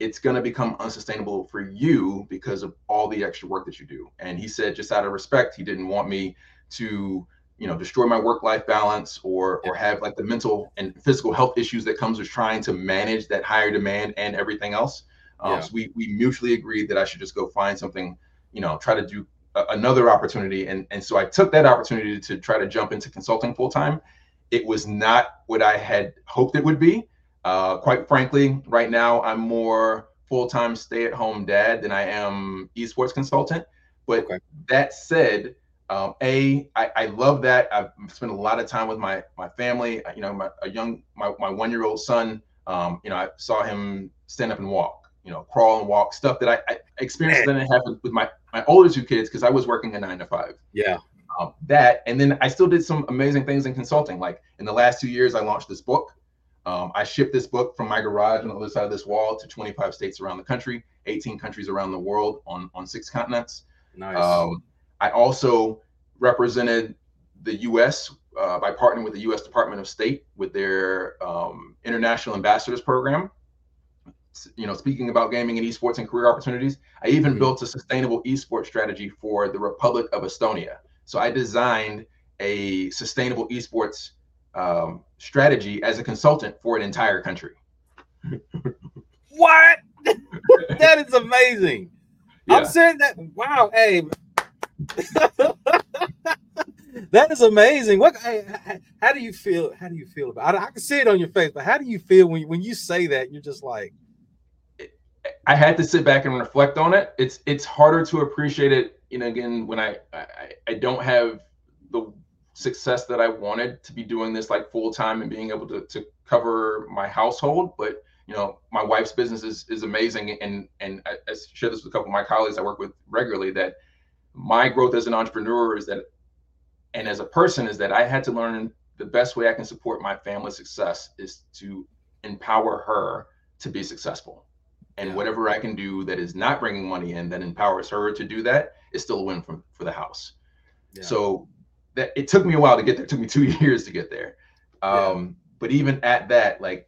it's going to become unsustainable for you because of all the extra work that you do. And he said, just out of respect, he didn't want me to, you know, destroy my work-life balance or have like the mental and physical health issues that comes with trying to manage that higher demand and everything else. So we mutually agreed that I should just go find something, you know, try to do another opportunity. And so I took that opportunity to try to jump into consulting full-time. It was not what I had hoped it would be. Quite frankly, right now, I'm more full-time stay-at-home dad than I am esports consultant. But that said, I love that. I've spent a lot of time with my family. You know, my 1-year-old son, you know, I saw him stand up and walk, you know, crawl and walk, stuff that I experienced that happened with my older two kids because I was working a 9-to-5. Yeah. That, and then I still did some amazing things in consulting. Like in the last 2 years, I launched this book. I shipped this book from my garage on the other side of this wall to 25 states around the country, 18 countries around the world on 6 continents. Nice. I also represented the U.S. By partnering with the U.S. Department of State with their International Ambassadors Program, you know, speaking about gaming and esports and career opportunities. I even built a sustainable esports strategy for the Republic of Estonia. So I designed a sustainable esports strategy as a consultant for an entire country. What? That is amazing. Yeah. I'm saying that. Wow. Hey, that is amazing. What? Hey, how do you feel? How do you feel about it? I can see it on your face, but how do you feel when you say that? You're just like, I had to sit back and reflect on it. It's harder to appreciate it. You know, again, when I don't have the success that I wanted to be doing this like full time and being able to cover my household. But, you know, my wife's business is amazing. And I share this with a couple of my colleagues I work with regularly, that my growth as an entrepreneur is that, and as a person is that I had to learn the best way I can support my family's success is to empower her to be successful. And whatever I can do that is not bringing money in that empowers her to do that is still a win for the house. Yeah. So that it took me a while to get there. It took me 2 years to get there. But even at that, like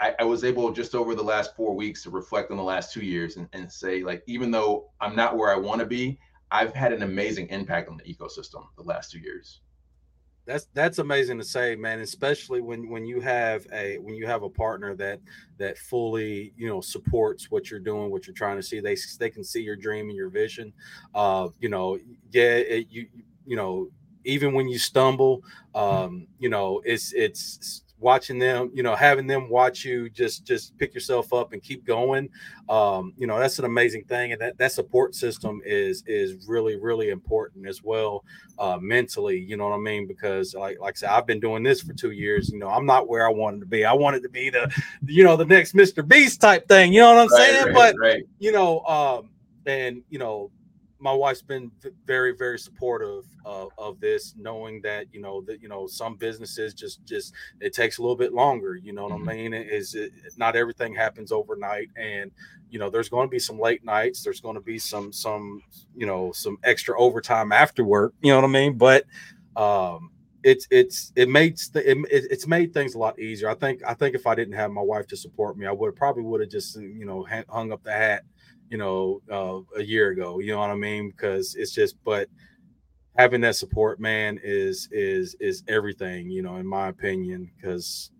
I was able just over the last 4 weeks to reflect on the last 2 years and say, like, even though I'm not where I want to be, I've had an amazing impact on the ecosystem the last 2 years. That's amazing to say, man, especially when you have a partner that fully, you know, supports what you're doing, what you're trying to see. They can see your dream and your vision. You know, you know, even when you stumble, you know, it's watching them, you know, having them watch you just pick yourself up and keep going. You know, that's an amazing thing. And that support system is really, really important as well, mentally, you know what I mean? Because like I said, I've been doing this for 2 years. You know, I'm not where I wanted to be. I wanted to be the, you know, the next Mr. Beast type thing, you know what I'm saying? But, you know, and, you know, my wife's been very, very supportive of this, knowing that, you know, some businesses just it takes a little bit longer. You know what I mean? Not everything happens overnight. And, you know, there's going to be some late nights. There's going to be some, you know, some extra overtime after work. You know what I mean? But it's made things a lot easier. I think if I didn't have my wife to support me, I would have just, you know, hung up the hat, you know, a year ago, you know what I mean? Because it's just, but having that support, man, is everything, you know, in my opinion, because,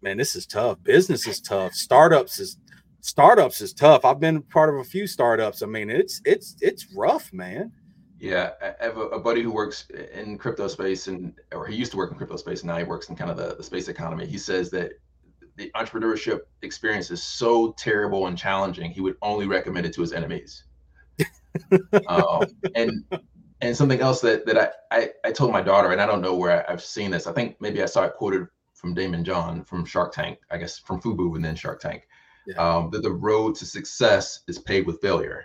man, this is tough. Business is tough. Startups is tough. I've been part of a few startups. I mean, it's rough, man. Yeah. I have a buddy who works in crypto space or he used to work in crypto space. And now he works in kind of the space economy. He says that the entrepreneurship experience is so terrible and challenging, he would only recommend it to his enemies. And something else that I told my daughter, and I don't know where I've seen this. I think maybe I saw it quoted from Damon John from Shark Tank, I guess from FUBU and then Shark Tank, that the road to success is paved with failure.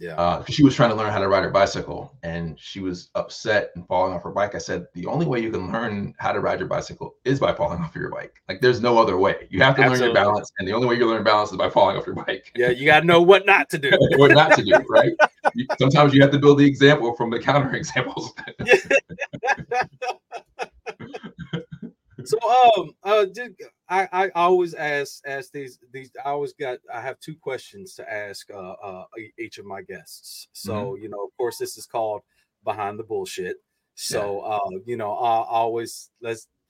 Yeah. She was trying to learn how to ride her bicycle and she was upset and falling off her bike. I said, the only way you can learn how to ride your bicycle is by falling off your bike. Like there's no other way. You have to learn your balance. And the only way you learn balance is by falling off your bike. Yeah. You got to know what not to do. What not to do, right? Sometimes you have to build the example from the counter examples. So, I always ask these. I have two questions to ask each of my guests. So you know, of course, this is called Behind the Bullshit. So you know, I always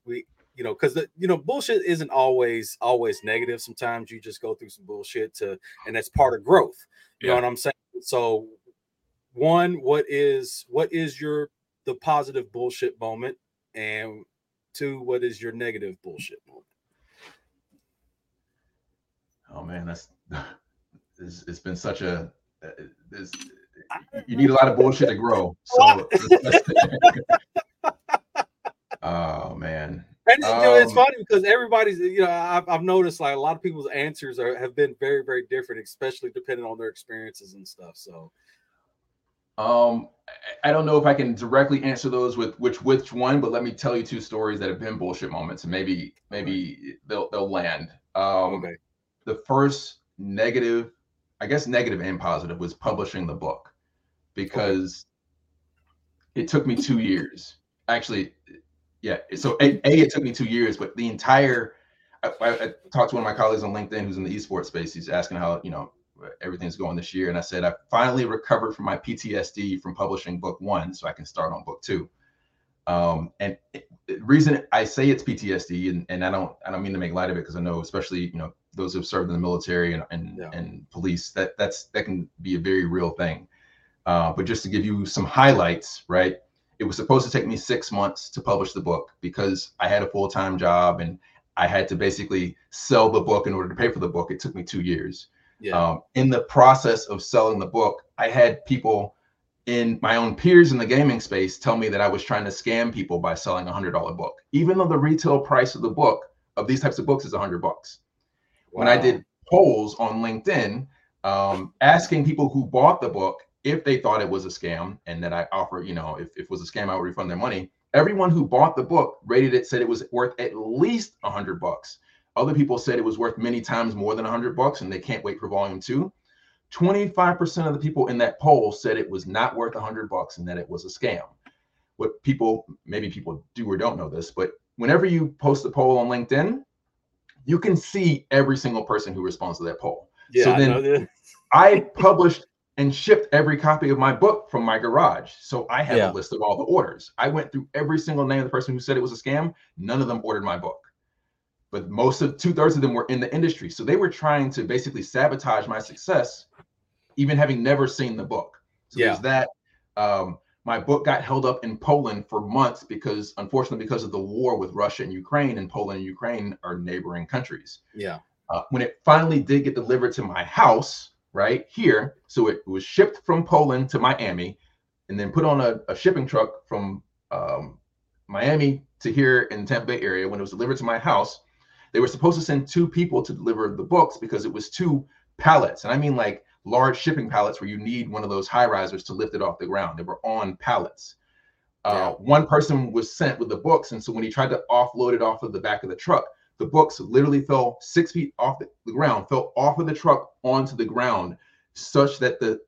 you know, because you know, bullshit isn't always negative. Sometimes you just go through some bullshit and that's part of growth. You know what I'm saying? So, one, what is the positive bullshit moment, and two, what is your negative bullshit moment? Oh man, it's been such a you need a lot of bullshit to grow. So oh man, and you know, it's funny because everybody's, you know, I've noticed like a lot of people's answers have been very, very different, especially depending on their experiences and stuff. So I don't know if I can directly answer those with which one, but let me tell you two stories that have been bullshit moments, and maybe they'll land. Okay. The first negative, I guess negative and positive, was publishing the book, because it took me 2 years. Actually, yeah. So it took me 2 years, but the entire, I talked to one of my colleagues on LinkedIn who's in the esports space. He's asking how, you know, everything's going this year. And I said, I finally recovered from my PTSD from publishing book one, so I can start on book two. And the reason I say it's PTSD, and I don't mean to make light of it, because I know, especially, you know, those who've served in the military and police, that can be a very real thing. But just to give you some highlights, right? It was supposed to take me 6 months to publish the book because I had a full-time job and I had to basically sell the book in order to pay for the book. It took me 2 years. Yeah. In the process of selling the book, I had people in my own peers in the gaming space tell me that I was trying to scam people by selling $100 book, even though the retail price of the book of these types of books is $100. Wow. When I did polls on LinkedIn, asking people who bought the book if they thought it was a scam and that I offered, you know, if it was a scam, I would refund their money. Everyone who bought the book rated it, said it was worth at least $100. Other people said it was worth many times more than $100 and they can't wait for volume two. 25% of the people in that poll said it was not worth $100 and that it was a scam. What people, maybe people do or don't know this, but whenever you post a poll on LinkedIn, you can see every single person who responds to that poll. Yeah, so then I published and shipped every copy of my book from my garage. So I have a list of all the orders. I went through every single name of the person who said it was a scam. None of them ordered my book. But most of 2/3 of them were in the industry. So they were trying to basically sabotage my success, even having never seen the book. So there's that. My book got held up in Poland for months because, unfortunately, because of the war with Russia and Ukraine, and Poland and Ukraine are neighboring countries. Yeah. When it finally did get delivered to my house right here, so it was shipped from Poland to Miami and then put on a shipping truck from Miami to here in the Tampa Bay area. When it was delivered to my house, they were supposed to send two people to deliver the books because it was 2 pallets. And I mean like large shipping pallets where you need one of those high risers to lift it off the ground. They were on pallets. One person was sent with the books. And so when he tried to offload it off of the back of the truck, the books literally fell 6 feet off the ground, fell off of the truck onto the ground, such that the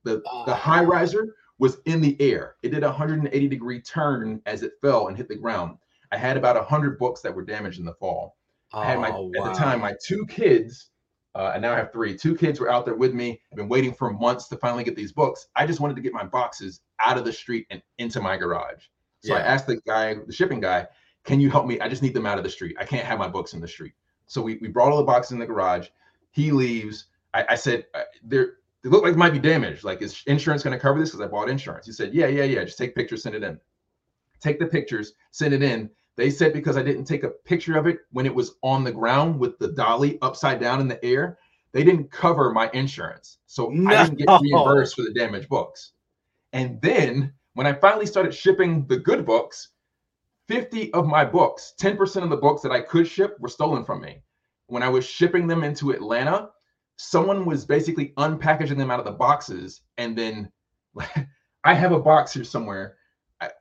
high riser was in the air. It did a 180-degree turn as it fell and hit the ground. I had about 100 books that were damaged in the fall. I had at the time, my 2 kids, and now I have 3. 2 kids were out there with me. I've been waiting for months to finally get these books. I just wanted to get my boxes out of the street and into my garage. So I asked the guy, the shipping guy, can you help me? I just need them out of the street. I can't have my books in the street. So we brought all the boxes in the garage. He leaves. I said, they look like they might be damaged. Like, is insurance going to cover this? Because I bought insurance. He said, yeah. Just take pictures, send it in. Take the pictures, send it in. They said because I didn't take a picture of it when it was on the ground with the dolly upside down in the air, they didn't cover my insurance. So I didn't get reimbursed for the damaged books. And then when I finally started shipping the good books, 50 of my books, 10% of the books that I could ship were stolen from me. When I was shipping them into Atlanta, someone was basically unpackaging them out of the boxes. And then I have a box here somewhere.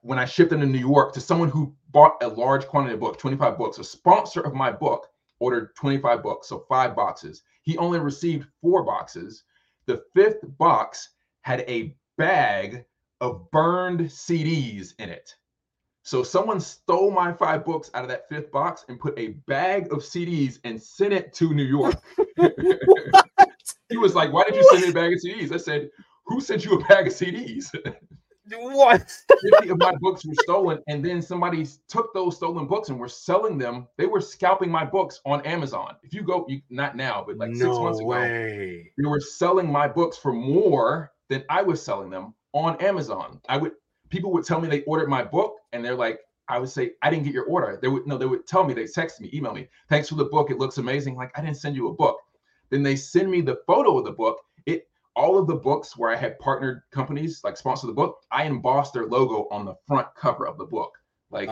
When I shipped them to New York to someone who bought a large quantity of books, 25 books, a sponsor of my book ordered 25 books, so 5 boxes. He only received 4 boxes. The 5th box had a bag of burned CDs in it. So someone stole my 5 books out of that 5th box and put a bag of CDs and sent it to New York. He was like, why did you send me a bag of CDs? I said, who sent you a bag of CDs? What? 50 of my books were stolen, and then somebody took those stolen books and were selling them. They were scalping my books on Amazon. If you go, not now, but like 6 months ago, they were selling my books for more than I was selling them on Amazon. People would tell me they ordered my book, and they're like, I would say, I didn't get your order. They would tell me, they text me, email me, thanks for the book, it looks amazing. Like, I didn't send you a book. Then they send me the photo of the book. All of the books where I had partnered companies, like sponsor the book, I embossed their logo on the front cover of the book, like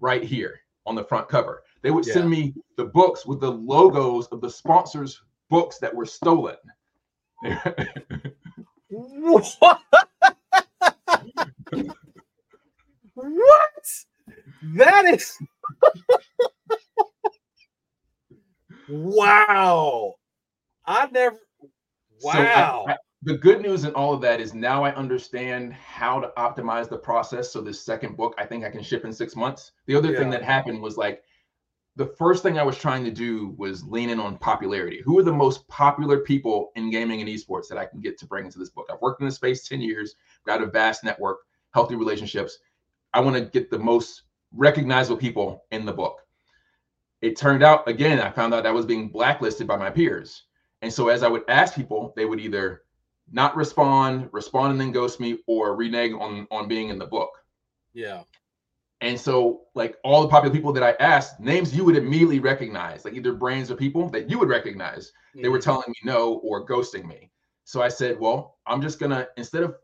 right here on the front cover. They would send me the books with the logos of the sponsors' books that were stolen. What? What? That is... Wow. Wow. So the good news in all of that is now I understand how to optimize the process. So this second book, I think I can ship in 6 months. The other thing that happened was, like, the first thing I was trying to do was lean in on popularity. Who are the most popular people in gaming and esports that I can get to bring into this book? I've worked in this space 10 years, got a vast network, healthy relationships. I want to get the most recognizable people in the book. It turned out, again, I found out I was being blacklisted by my peers. And so as I would ask people, they would either not respond and then ghost me, or renege on being in the book. Yeah. And so, like, all the popular people that I asked, names you would immediately recognize, like either brands or people that you would recognize, they were telling me no or ghosting me. So I said, well, I'm just going to, instead of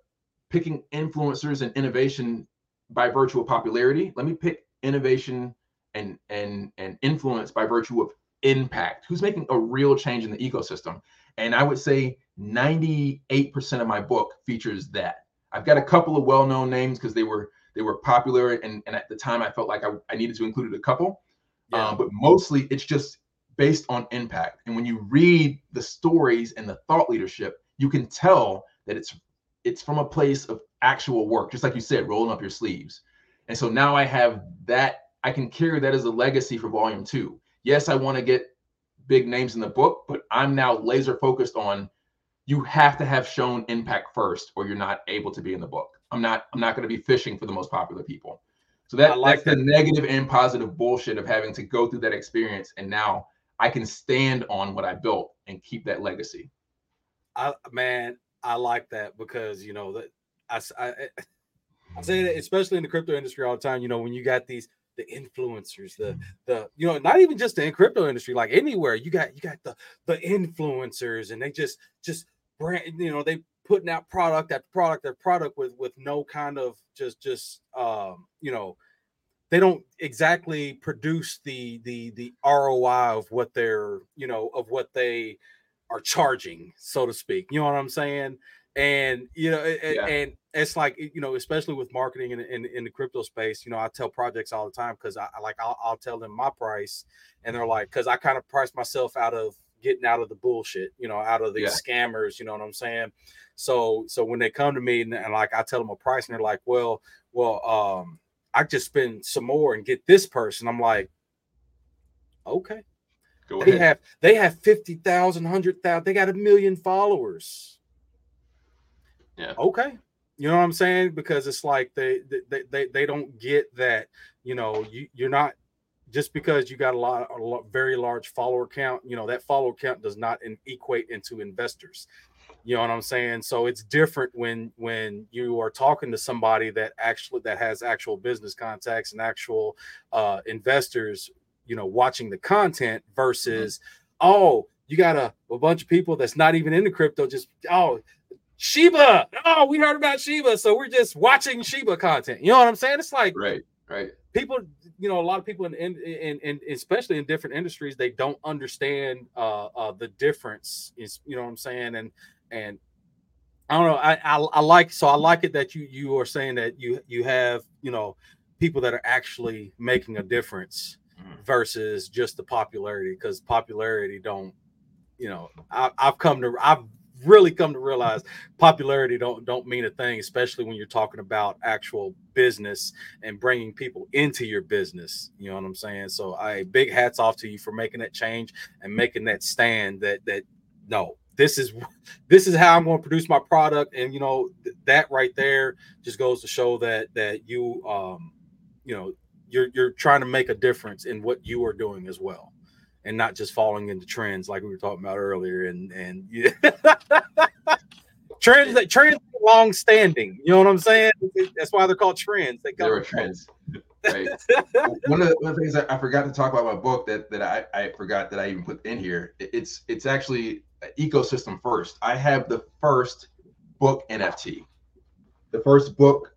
picking influencers and innovation by virtue of popularity, let me pick innovation and influence by virtue of impact. Who's making a real change in the ecosystem? And I would say 98% of my book features that. I've got a couple of well-known names because they were popular, and at the time I felt like I needed to include a couple, but mostly it's just based on impact. And when you read the stories and the thought leadership, you can tell that it's from a place of actual work, just like you said, rolling up your sleeves. And so now I have that, I can carry that as a legacy for Volume 2. Yes, I want to get big names in the book, but I'm now laser focused on, you have to have shown impact first, or you're not able to be in the book. I'm not going to be fishing for the most popular people. So that's the negative and positive bullshit of having to go through that experience. And now I can stand on what I built and keep that legacy. I like that, because, you know, that I say that especially in the crypto industry all the time. You know, when you got these, the influencers, the you know, not even just in crypto industry, like anywhere, you got the influencers, and they just brand, you know, they putting out product after product with no kind of you know, they don't exactly produce the ROI of what they're, you know, of what they are charging, so to speak. You know what I'm saying? And, you know, and it's like, you know, especially with marketing in the crypto space, you know, I tell projects all the time, because I'll tell them my price, and they're like, because I kind of priced myself out of getting out of the bullshit, you know, out of these scammers, you know what I'm saying? So when they come to me and like I tell them a price, and they're like, well, I just spend some more and get this person. I'm like, okay, go ahead. They have 50,000, 100,000, they got 1 million followers. Yeah. Okay. You know what I'm saying? Because it's like they don't get that, you know, you're not, just because you got a very large follower count, you know, that follower count does not equate into investors. You know what I'm saying? So it's different when you are talking to somebody that has actual business contacts and actual investors, you know, watching the content versus, oh, you got a bunch of people that's not even into crypto, just, oh, Shiba. Oh, we heard about Shiba, so we're just watching Shiba content. You know what I'm saying? It's like right. People, you know, a lot of people in especially in different industries, they don't understand the difference. Is, you know what I'm saying? And I don't know. I like it that you are saying that you have, you know, people that are actually making a difference versus just the popularity, because popularity don't, you know, I've really come to realize popularity don't mean a thing, especially when you're talking about actual business and bringing people into your business. You know what I'm saying? So I big hats off to you for making that change and making that stand that no, this is how I'm going to produce my product. And, you know, that right there just goes to show that you, you know, you're trying to make a difference in what you are doing as well, and not just falling into trends like we were talking about earlier. And yeah. trends long standing. You know what I'm saying? That's why they're called trends. There are trends. Right. One of the things I forgot to talk about in my book that I forgot that I even put in here. It's actually ecosystem first. I have the first book NFT, the first book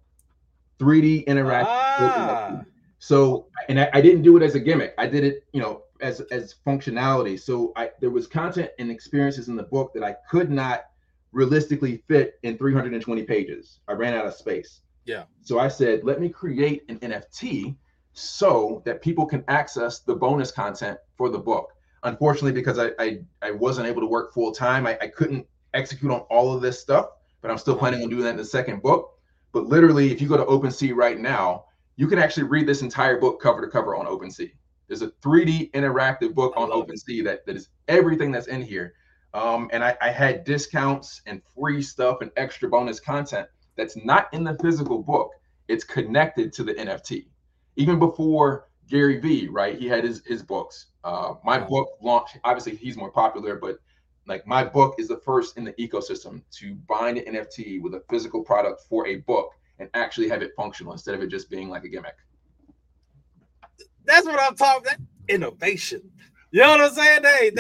3D interactive. NFT. So, and I didn't do it as a gimmick. I did it, you know, as functionality. So there was content and experiences in the book that I could not realistically fit in 320 pages. I ran out of space. Yeah. So I said, let me create an NFT so that people can access the bonus content for the book. Unfortunately, because I wasn't able to work full time, I couldn't execute on all of this stuff, but I'm still planning on doing that in the second book. But literally, if you go to OpenSea right now, you can actually read this entire book cover to cover on OpenSea. There's a 3D interactive book on OpenSea that is everything that's in here. And I had discounts and free stuff and extra bonus content that's not in the physical book. It's connected to the NFT. Even before Gary Vee, right? He had his books. My book launched, obviously he's more popular, but like my book is the first in the ecosystem to bind an NFT with a physical product for a book and actually have it functional instead of it just being like a gimmick. That's what I'm talking about. Innovation. You know what I'm saying? Hey,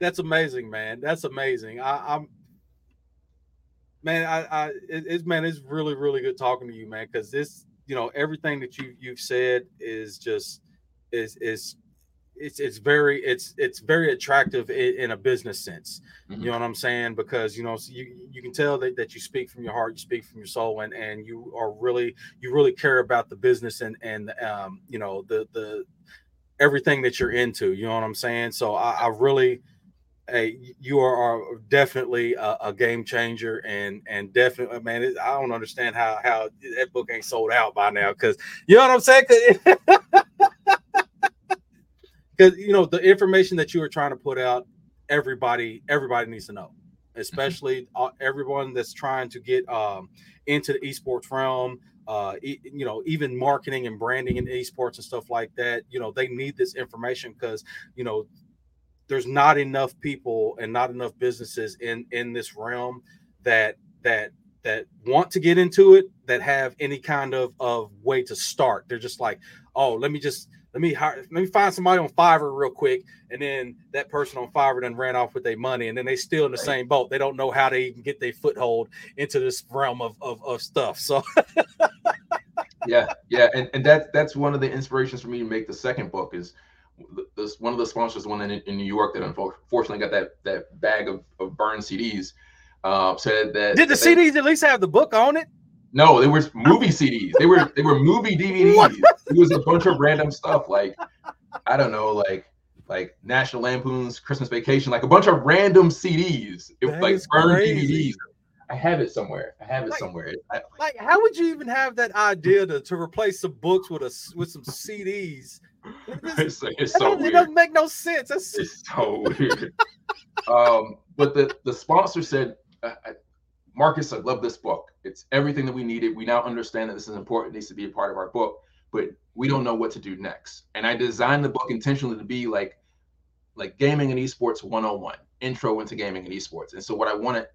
that's amazing, man. That's amazing. It's really, really good talking to you, man. Because this, you know, everything that you've said is just it's very attractive in a business sense. Mm-hmm. You know what I'm saying? Because, you know, you can tell that you speak from your heart, you speak from your soul, and you really care about the business and you know, the everything that you're into. You know what I'm saying? So you are definitely a game changer, and definitely, man, I don't understand how that book ain't sold out by now. Cause you know what I'm saying? Because, you know, the information that you are trying to put out, everybody needs to know, especially everyone that's trying to get into the esports realm, you know, even marketing and branding in esports and stuff like that. You know, they need this information because, you know, there's not enough people and not enough businesses in this realm that want to get into it, that have any kind of way to start. They're just like, oh, let me find somebody on Fiverr real quick. And then that person on Fiverr then ran off with their money. And then they still in the same boat. They don't know how they even get their foothold into this realm of stuff. So yeah. And that's one of the inspirations for me to make the second book is this. One of the sponsors, the one in New York that unfortunately got that bag of burned CDs, said that. Did the CDs at least have the book on it? No, they were movie CDs. They were movie DVDs. It was a bunch of random stuff, like, I don't know, like National Lampoon's Christmas Vacation, like a bunch of random CDs. It was like burned crazy. DVDs. I have it somewhere. Like, how would you even have that idea to replace some books with some CDs? It doesn't make no sense. It's so weird. But the sponsor said, Marcus, I love this book. It's everything that we needed. We now understand that this is important. It needs to be a part of our book, but we don't know what to do next. And I designed the book intentionally to be like gaming and esports 101, intro into gaming and esports. And so what I want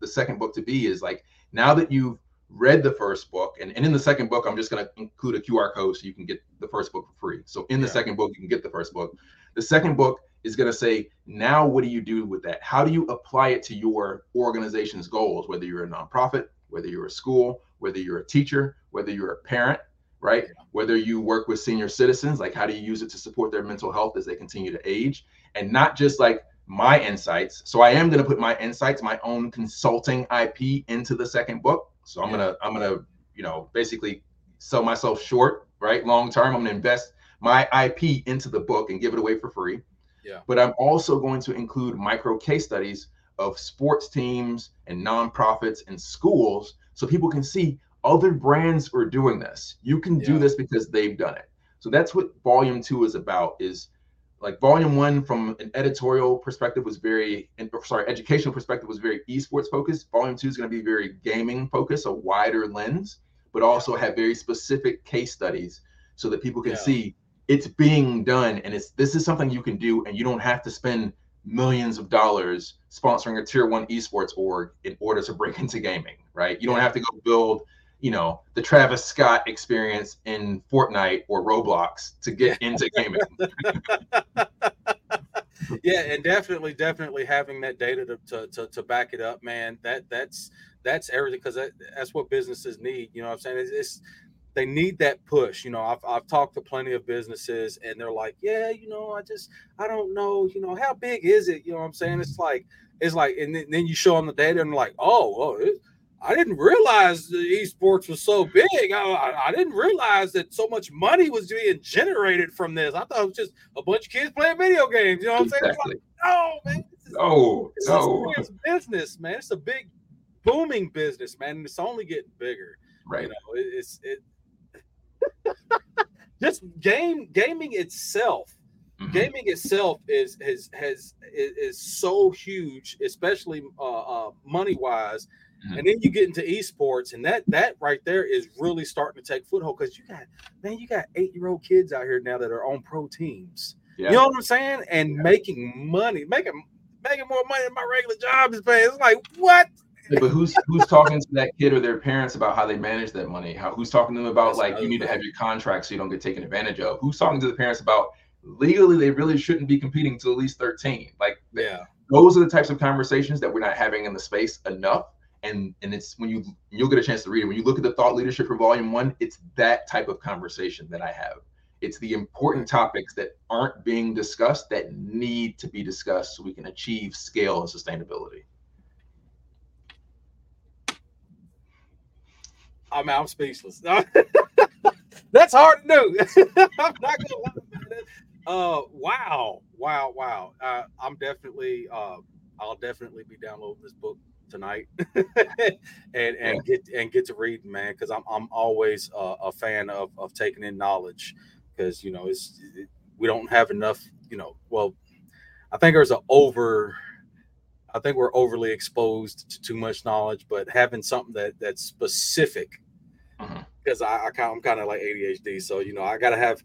the second book to be is like, now that you've read the first book, and in the second book, I'm just going to include a QR code so you can get the first book for free. So in the second book, you can get the first book. The second book is going to say, now what do you do with that? How do you apply it to your organization's goals, whether you're a nonprofit, whether you're a school, whether you're a teacher, whether you're a parent, right? Yeah. Whether you work with senior citizens, like how do you use it to support their mental health as they continue to age? And not just like my insights. So I am going to put my insights, my own consulting IP into the second book. So I'm going to, you know, basically sell myself short, right? Long term, I'm going to invest my IP into the book and give it away for free. Yeah. But I'm also going to include micro case studies of sports teams and nonprofits and schools so people can see other brands are doing this. You can do this because they've done it. So that's what Volume 2 is about, is like Volume 1 from an editorial perspective was very, educational perspective was very esports focused. Volume 2 is going to be very gaming focused, a wider lens, but also have very specific case studies so that people can see it's being done. And it's, this is something you can do, and you don't have to spend millions of dollars sponsoring a tier 1 esports org in order to break into gaming, right? You don't have to go build, you know, the Travis Scott experience in Fortnite or Roblox to get into gaming. Yeah, and definitely having that data to back it up, man. That's everything, because that's what businesses need. You know what I'm saying? It's they need that push. You know, I've talked to plenty of businesses, and they're like, yeah, you know, I don't know, you know, how big is it? You know what I'm saying? It's like, and then you show them the data, and they're like, I didn't realize the esports was so big. I didn't realize that so much money was being generated from this. I thought it was just a bunch of kids playing video games. You know what I'm saying? It's like, man. It's business, man. It's a big booming business, man. And it's only getting bigger. Right. You know, just gaming itself. Mm-hmm. Gaming itself is so huge, especially money wise. And then you get into esports, and that right there is really starting to take foothold, because you got 8-year-old kids out here now that are on pro teams. Yeah. You know what I'm saying? And making money, making more money than my regular job is paying. It's like, what? Yeah, but who's talking to that kid or their parents about how they manage that money? Who's talking to them about you need to have your contract so you don't get taken advantage of? Who's talking to the parents about legally they really shouldn't be competing until at least 13? Like, those are the types of conversations that we're not having in the space enough. And it's when you'll get a chance to read it. When you look at the thought leadership for Volume 1, it's that type of conversation that I have. It's the important topics that aren't being discussed that need to be discussed so we can achieve scale and sustainability. I'm speechless. That's hard to do. I'm not gonna lie about it. Wow. I'm definitely. I'll definitely be downloading this book tonight and get to read, man, because I'm always a fan of taking in knowledge, because you know we don't have enough. You know, well, I think I think we're overly exposed to too much knowledge, but having something that's specific, because I'm kind of like ADHD, so you know I gotta have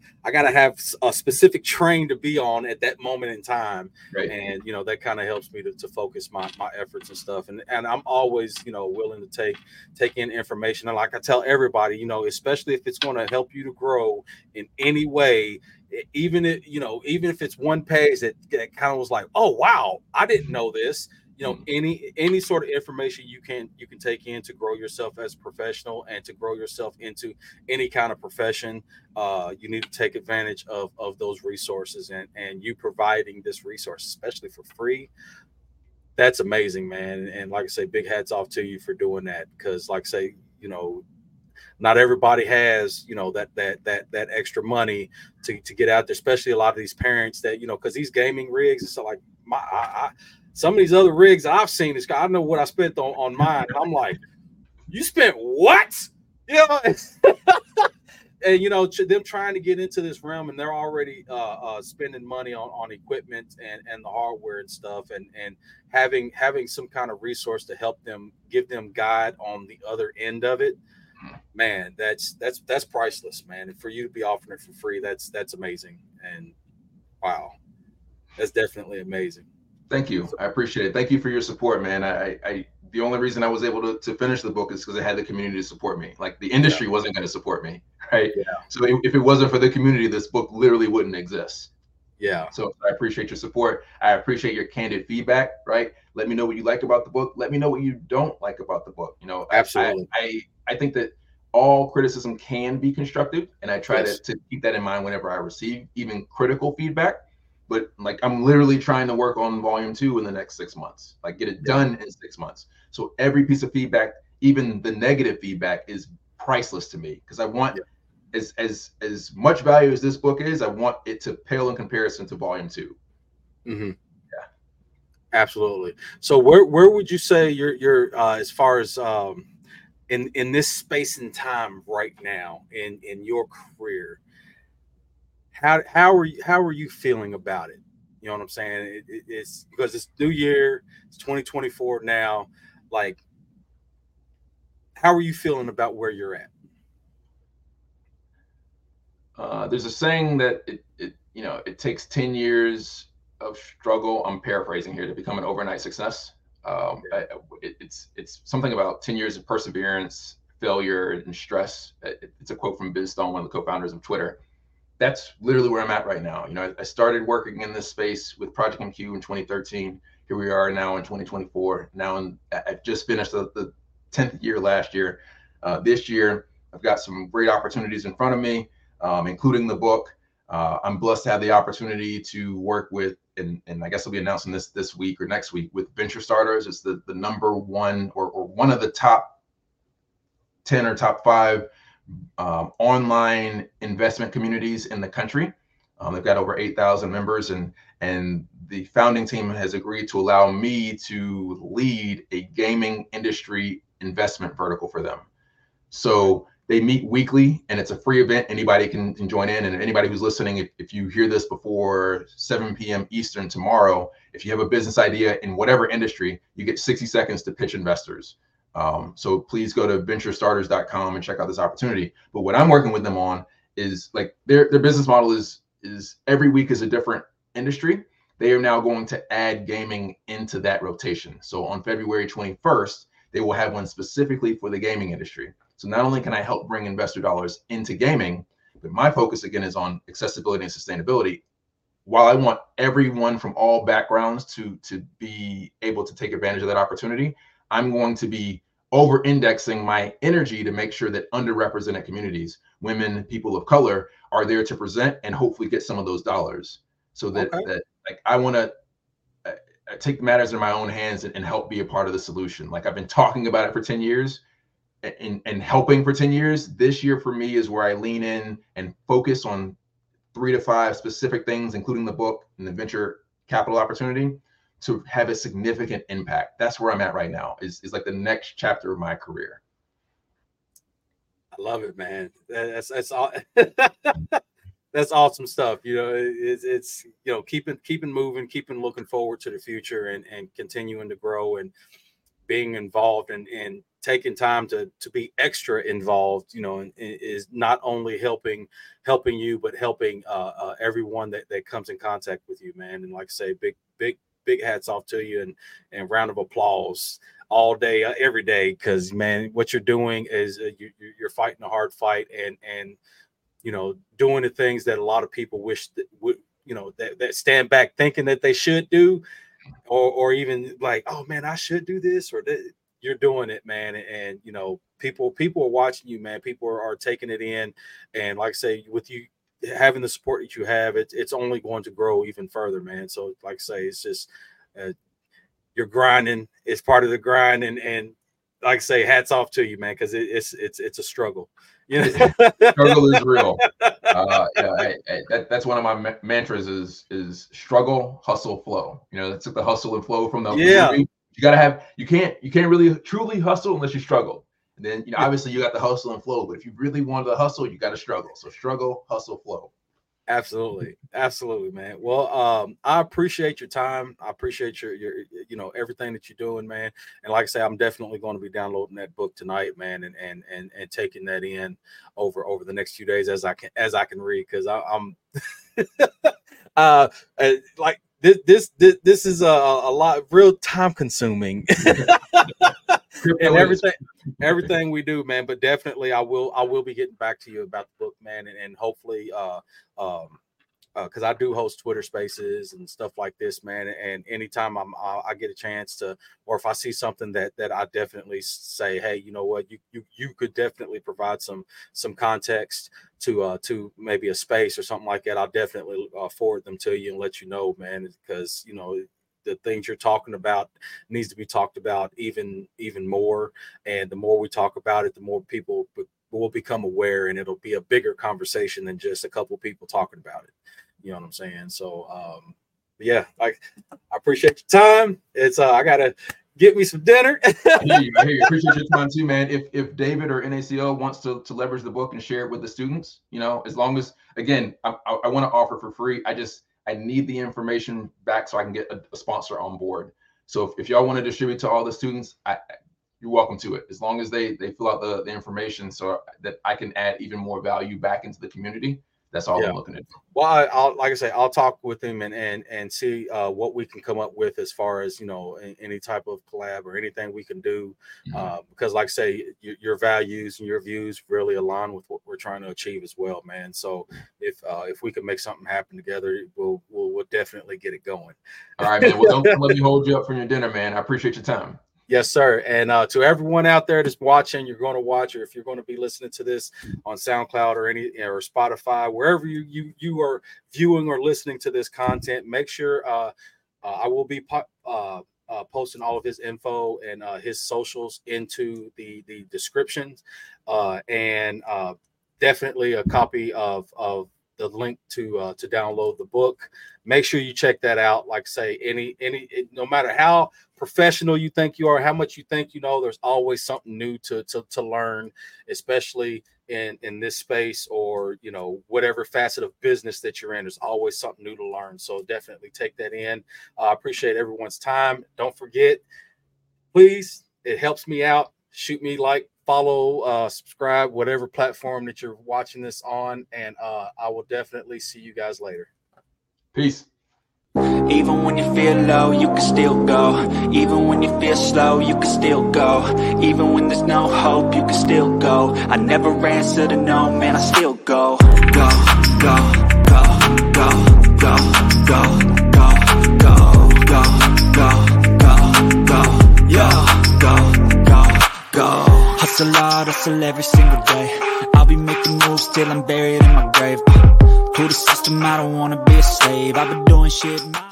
a specific train to be on at that moment in time, right. And you know that kind of helps me to focus my efforts and stuff. And I'm always willing to take in information. And like I tell everybody, especially if it's going to help you to grow in any way, even if it's one page that kind of was like, oh wow, I didn't know this. Any sort of information you can take in to grow yourself as a professional and to grow yourself into any kind of profession, you need to take advantage of those resources, and you providing this resource, especially for free. That's amazing, man. And like I say, big hats off to you for doing that, because like I say, not everybody has, that extra money to get out there, especially a lot of these parents that, because these gaming rigs, it's like some of these other rigs I've seen, I know what I spent on mine. I'm like, you spent what? And them trying to get into this realm, and they're already spending money on equipment and the hardware and stuff, and having some kind of resource to help them, give them guide on the other end of it. Man, that's priceless, man. And for you to be offering it for free, that's amazing. And wow, that's definitely amazing. Thank you. I appreciate it. Thank you for your support, man. I the only reason I was able to finish the book is because I had the community to support me. Like the industry wasn't going to support me, right? Yeah. So if it wasn't for the community, this book literally wouldn't exist. Yeah. So I appreciate your support. I appreciate your candid feedback, right? Let me know what you like about the book. Let me know what you don't like about the book. Absolutely. I think that all criticism can be constructive, and I try to keep that in mind whenever I receive even critical feedback. But like, I'm literally trying to work on Volume 2 in the next 6 months, like get it done in 6 months. So every piece of feedback, even the negative feedback, is priceless to me, because I want as much value as this book is, I want it to pale in comparison to Volume 2. Mm-hmm. Yeah, absolutely. So where would you say you're as far as in this space and time right now in your career? How are you feeling about it? You know what I'm saying? It's because it's new year. It's 2024 now. Like, how are you feeling about where you're at? There's a saying that it takes 10 years of struggle. I'm paraphrasing here, to become an overnight success. It's something about 10 years of perseverance, failure, and stress. It's a quote from Biz Stone, one of the co-founders of Twitter. That's literally where I'm at right now. You know, I started working in this space with Project MQ in 2013. Here we are now in 2024. I've just finished the 10th year last year. This year, I've got some great opportunities in front of me, including the book. I'm blessed to have the opportunity to work with, and I guess I'll be announcing this week or next week, with Venture Starters. It's the number one or one of the top 10 or top five online investment communities in the country. They've got over 8,000 members, and the founding team has agreed to allow me to lead a gaming industry investment vertical for them. So they meet weekly, and it's a free event. Anybody can join in, and anybody who's listening, if you hear this before 7 p.m. Eastern tomorrow, if you have a business idea in whatever industry, you get 60 seconds to pitch investors. So please go to venturestarters.com and check out this opportunity. But what I'm working with them on is, like, their business model is every week is a different industry. They are now going to add gaming into that rotation. So on February 21st, they will have one specifically for the gaming industry. So not only can I help bring investor dollars into gaming, but my focus again is on accessibility and sustainability. While I want everyone from all backgrounds to be able to take advantage of that opportunity, I'm going to be over-indexing my energy to make sure that underrepresented communities, women, people of color, are there to present and hopefully get some of those dollars. So that like, I want to take matters in my own hands and help be a part of the solution. Like, I've been talking about it for 10 years and helping for 10 years. This year for me is where I lean in and focus on 3 to 5 specific things, including the book and the venture capital opportunity, to have a significant impact. That's where I'm at right now, is like the next chapter of my career. I love it, man. That's all. That's awesome stuff. You know, it's you know, keeping moving, keeping looking forward to the future, and continuing to grow, and being involved, and taking time to be extra involved, you know, is not only helping you, but helping everyone that comes in contact with you, man. And like I say, big hats off to you, and round of applause all day, every day. Because, man, what you're doing is you're fighting a hard fight, and you know, doing the things that a lot of people wish that would, you know, that stand back thinking that they should do, or even like, oh man, I should do this or that. You're doing it, man, and you know, people are watching you, man. People are taking it in, and like I say, with you having the support that you have, it's only going to grow even further, man. So like I say, it's just you're grinding. It's part of the grind, and like I say, hats off to you, man, because it's a struggle. You know? Struggle is real. Yeah, that's one of my mantras is struggle, hustle, flow. You know, that's the hustle and flow from the movie. You gotta you can't really truly hustle unless you struggle. And then, you know, obviously you got the hustle and flow, but if you really wanted to hustle, you got to struggle. So struggle, hustle, flow. Absolutely. Absolutely, man. Well, I appreciate your time. I appreciate your, you know, everything that you're doing, man. And like I say, I'm definitely going to be downloading that book tonight, man, and taking that in over the next few days as I can read. Cause I'm like, This is a lot, real time consuming, and everything we do, man. But definitely, I will be getting back to you about the book, man, and hopefully, because I do host Twitter Spaces and stuff like this, man. And anytime I get a chance to, or if I see something that I definitely say, hey, you know what, you could definitely provide some context to maybe a space or something like that, I'll definitely forward them to you and let you know, man, because you know, the things you're talking about needs to be talked about even more, and the more we talk about it, the more people will become aware, and it'll be a bigger conversation than just a couple people talking about it. You know what I'm saying? So yeah, like, I appreciate your time. It's I gotta get me some dinner. I hear you. Appreciate your time too, man. If David or NACO wants to leverage the book and share it with the students, you know, as long as, again, I want to offer for free. I need the information back so I can get a sponsor on board. So if y'all want to distribute to all the students, you're welcome to it, as long as they fill out the information so that I can add even more value back into the community. That's all I'm looking at. Well, I'll, like I say, I'll talk with him and see what we can come up with as far as, you know, any type of collab or anything we can do. Mm-hmm. Because, like I say, your values and your views really align with what we're trying to achieve as well, man. So if we can make something happen together, we'll definitely get it going. All right, man. Well, don't let me hold you up from your dinner, man. I appreciate your time. Yes, sir. And to everyone out there that's watching, you're going to watch, or if you're going to be listening to this on SoundCloud or or Spotify, wherever you are viewing or listening to this content, make sure I will be posting all of his info and his socials into the descriptions, and definitely a copy of the link to download the book. Make sure you check that out. Like say, no matter how professional you think you are, how much you think you know, there's always something new to learn, especially in this space, or, you know, whatever facet of business that you're in, there's always something new to learn. So definitely take that in. I appreciate everyone's time. Don't forget, please, it helps me out. Shoot me like, follow, subscribe, whatever platform that you're watching this on. And I will definitely see you guys later. Peace. Even when you feel low, you can still go. Even when you feel slow, you can still go. Even when there's no hope, you can still go. I never answer to no, man, I still go. Go, go, go, go, go, go, go, go, go, go, go, go, go, go, go. Hustle hard, hustle every single day. I'll be making moves till I'm buried in my grave. To the system, I don't wanna be a slave. I've been doing shit my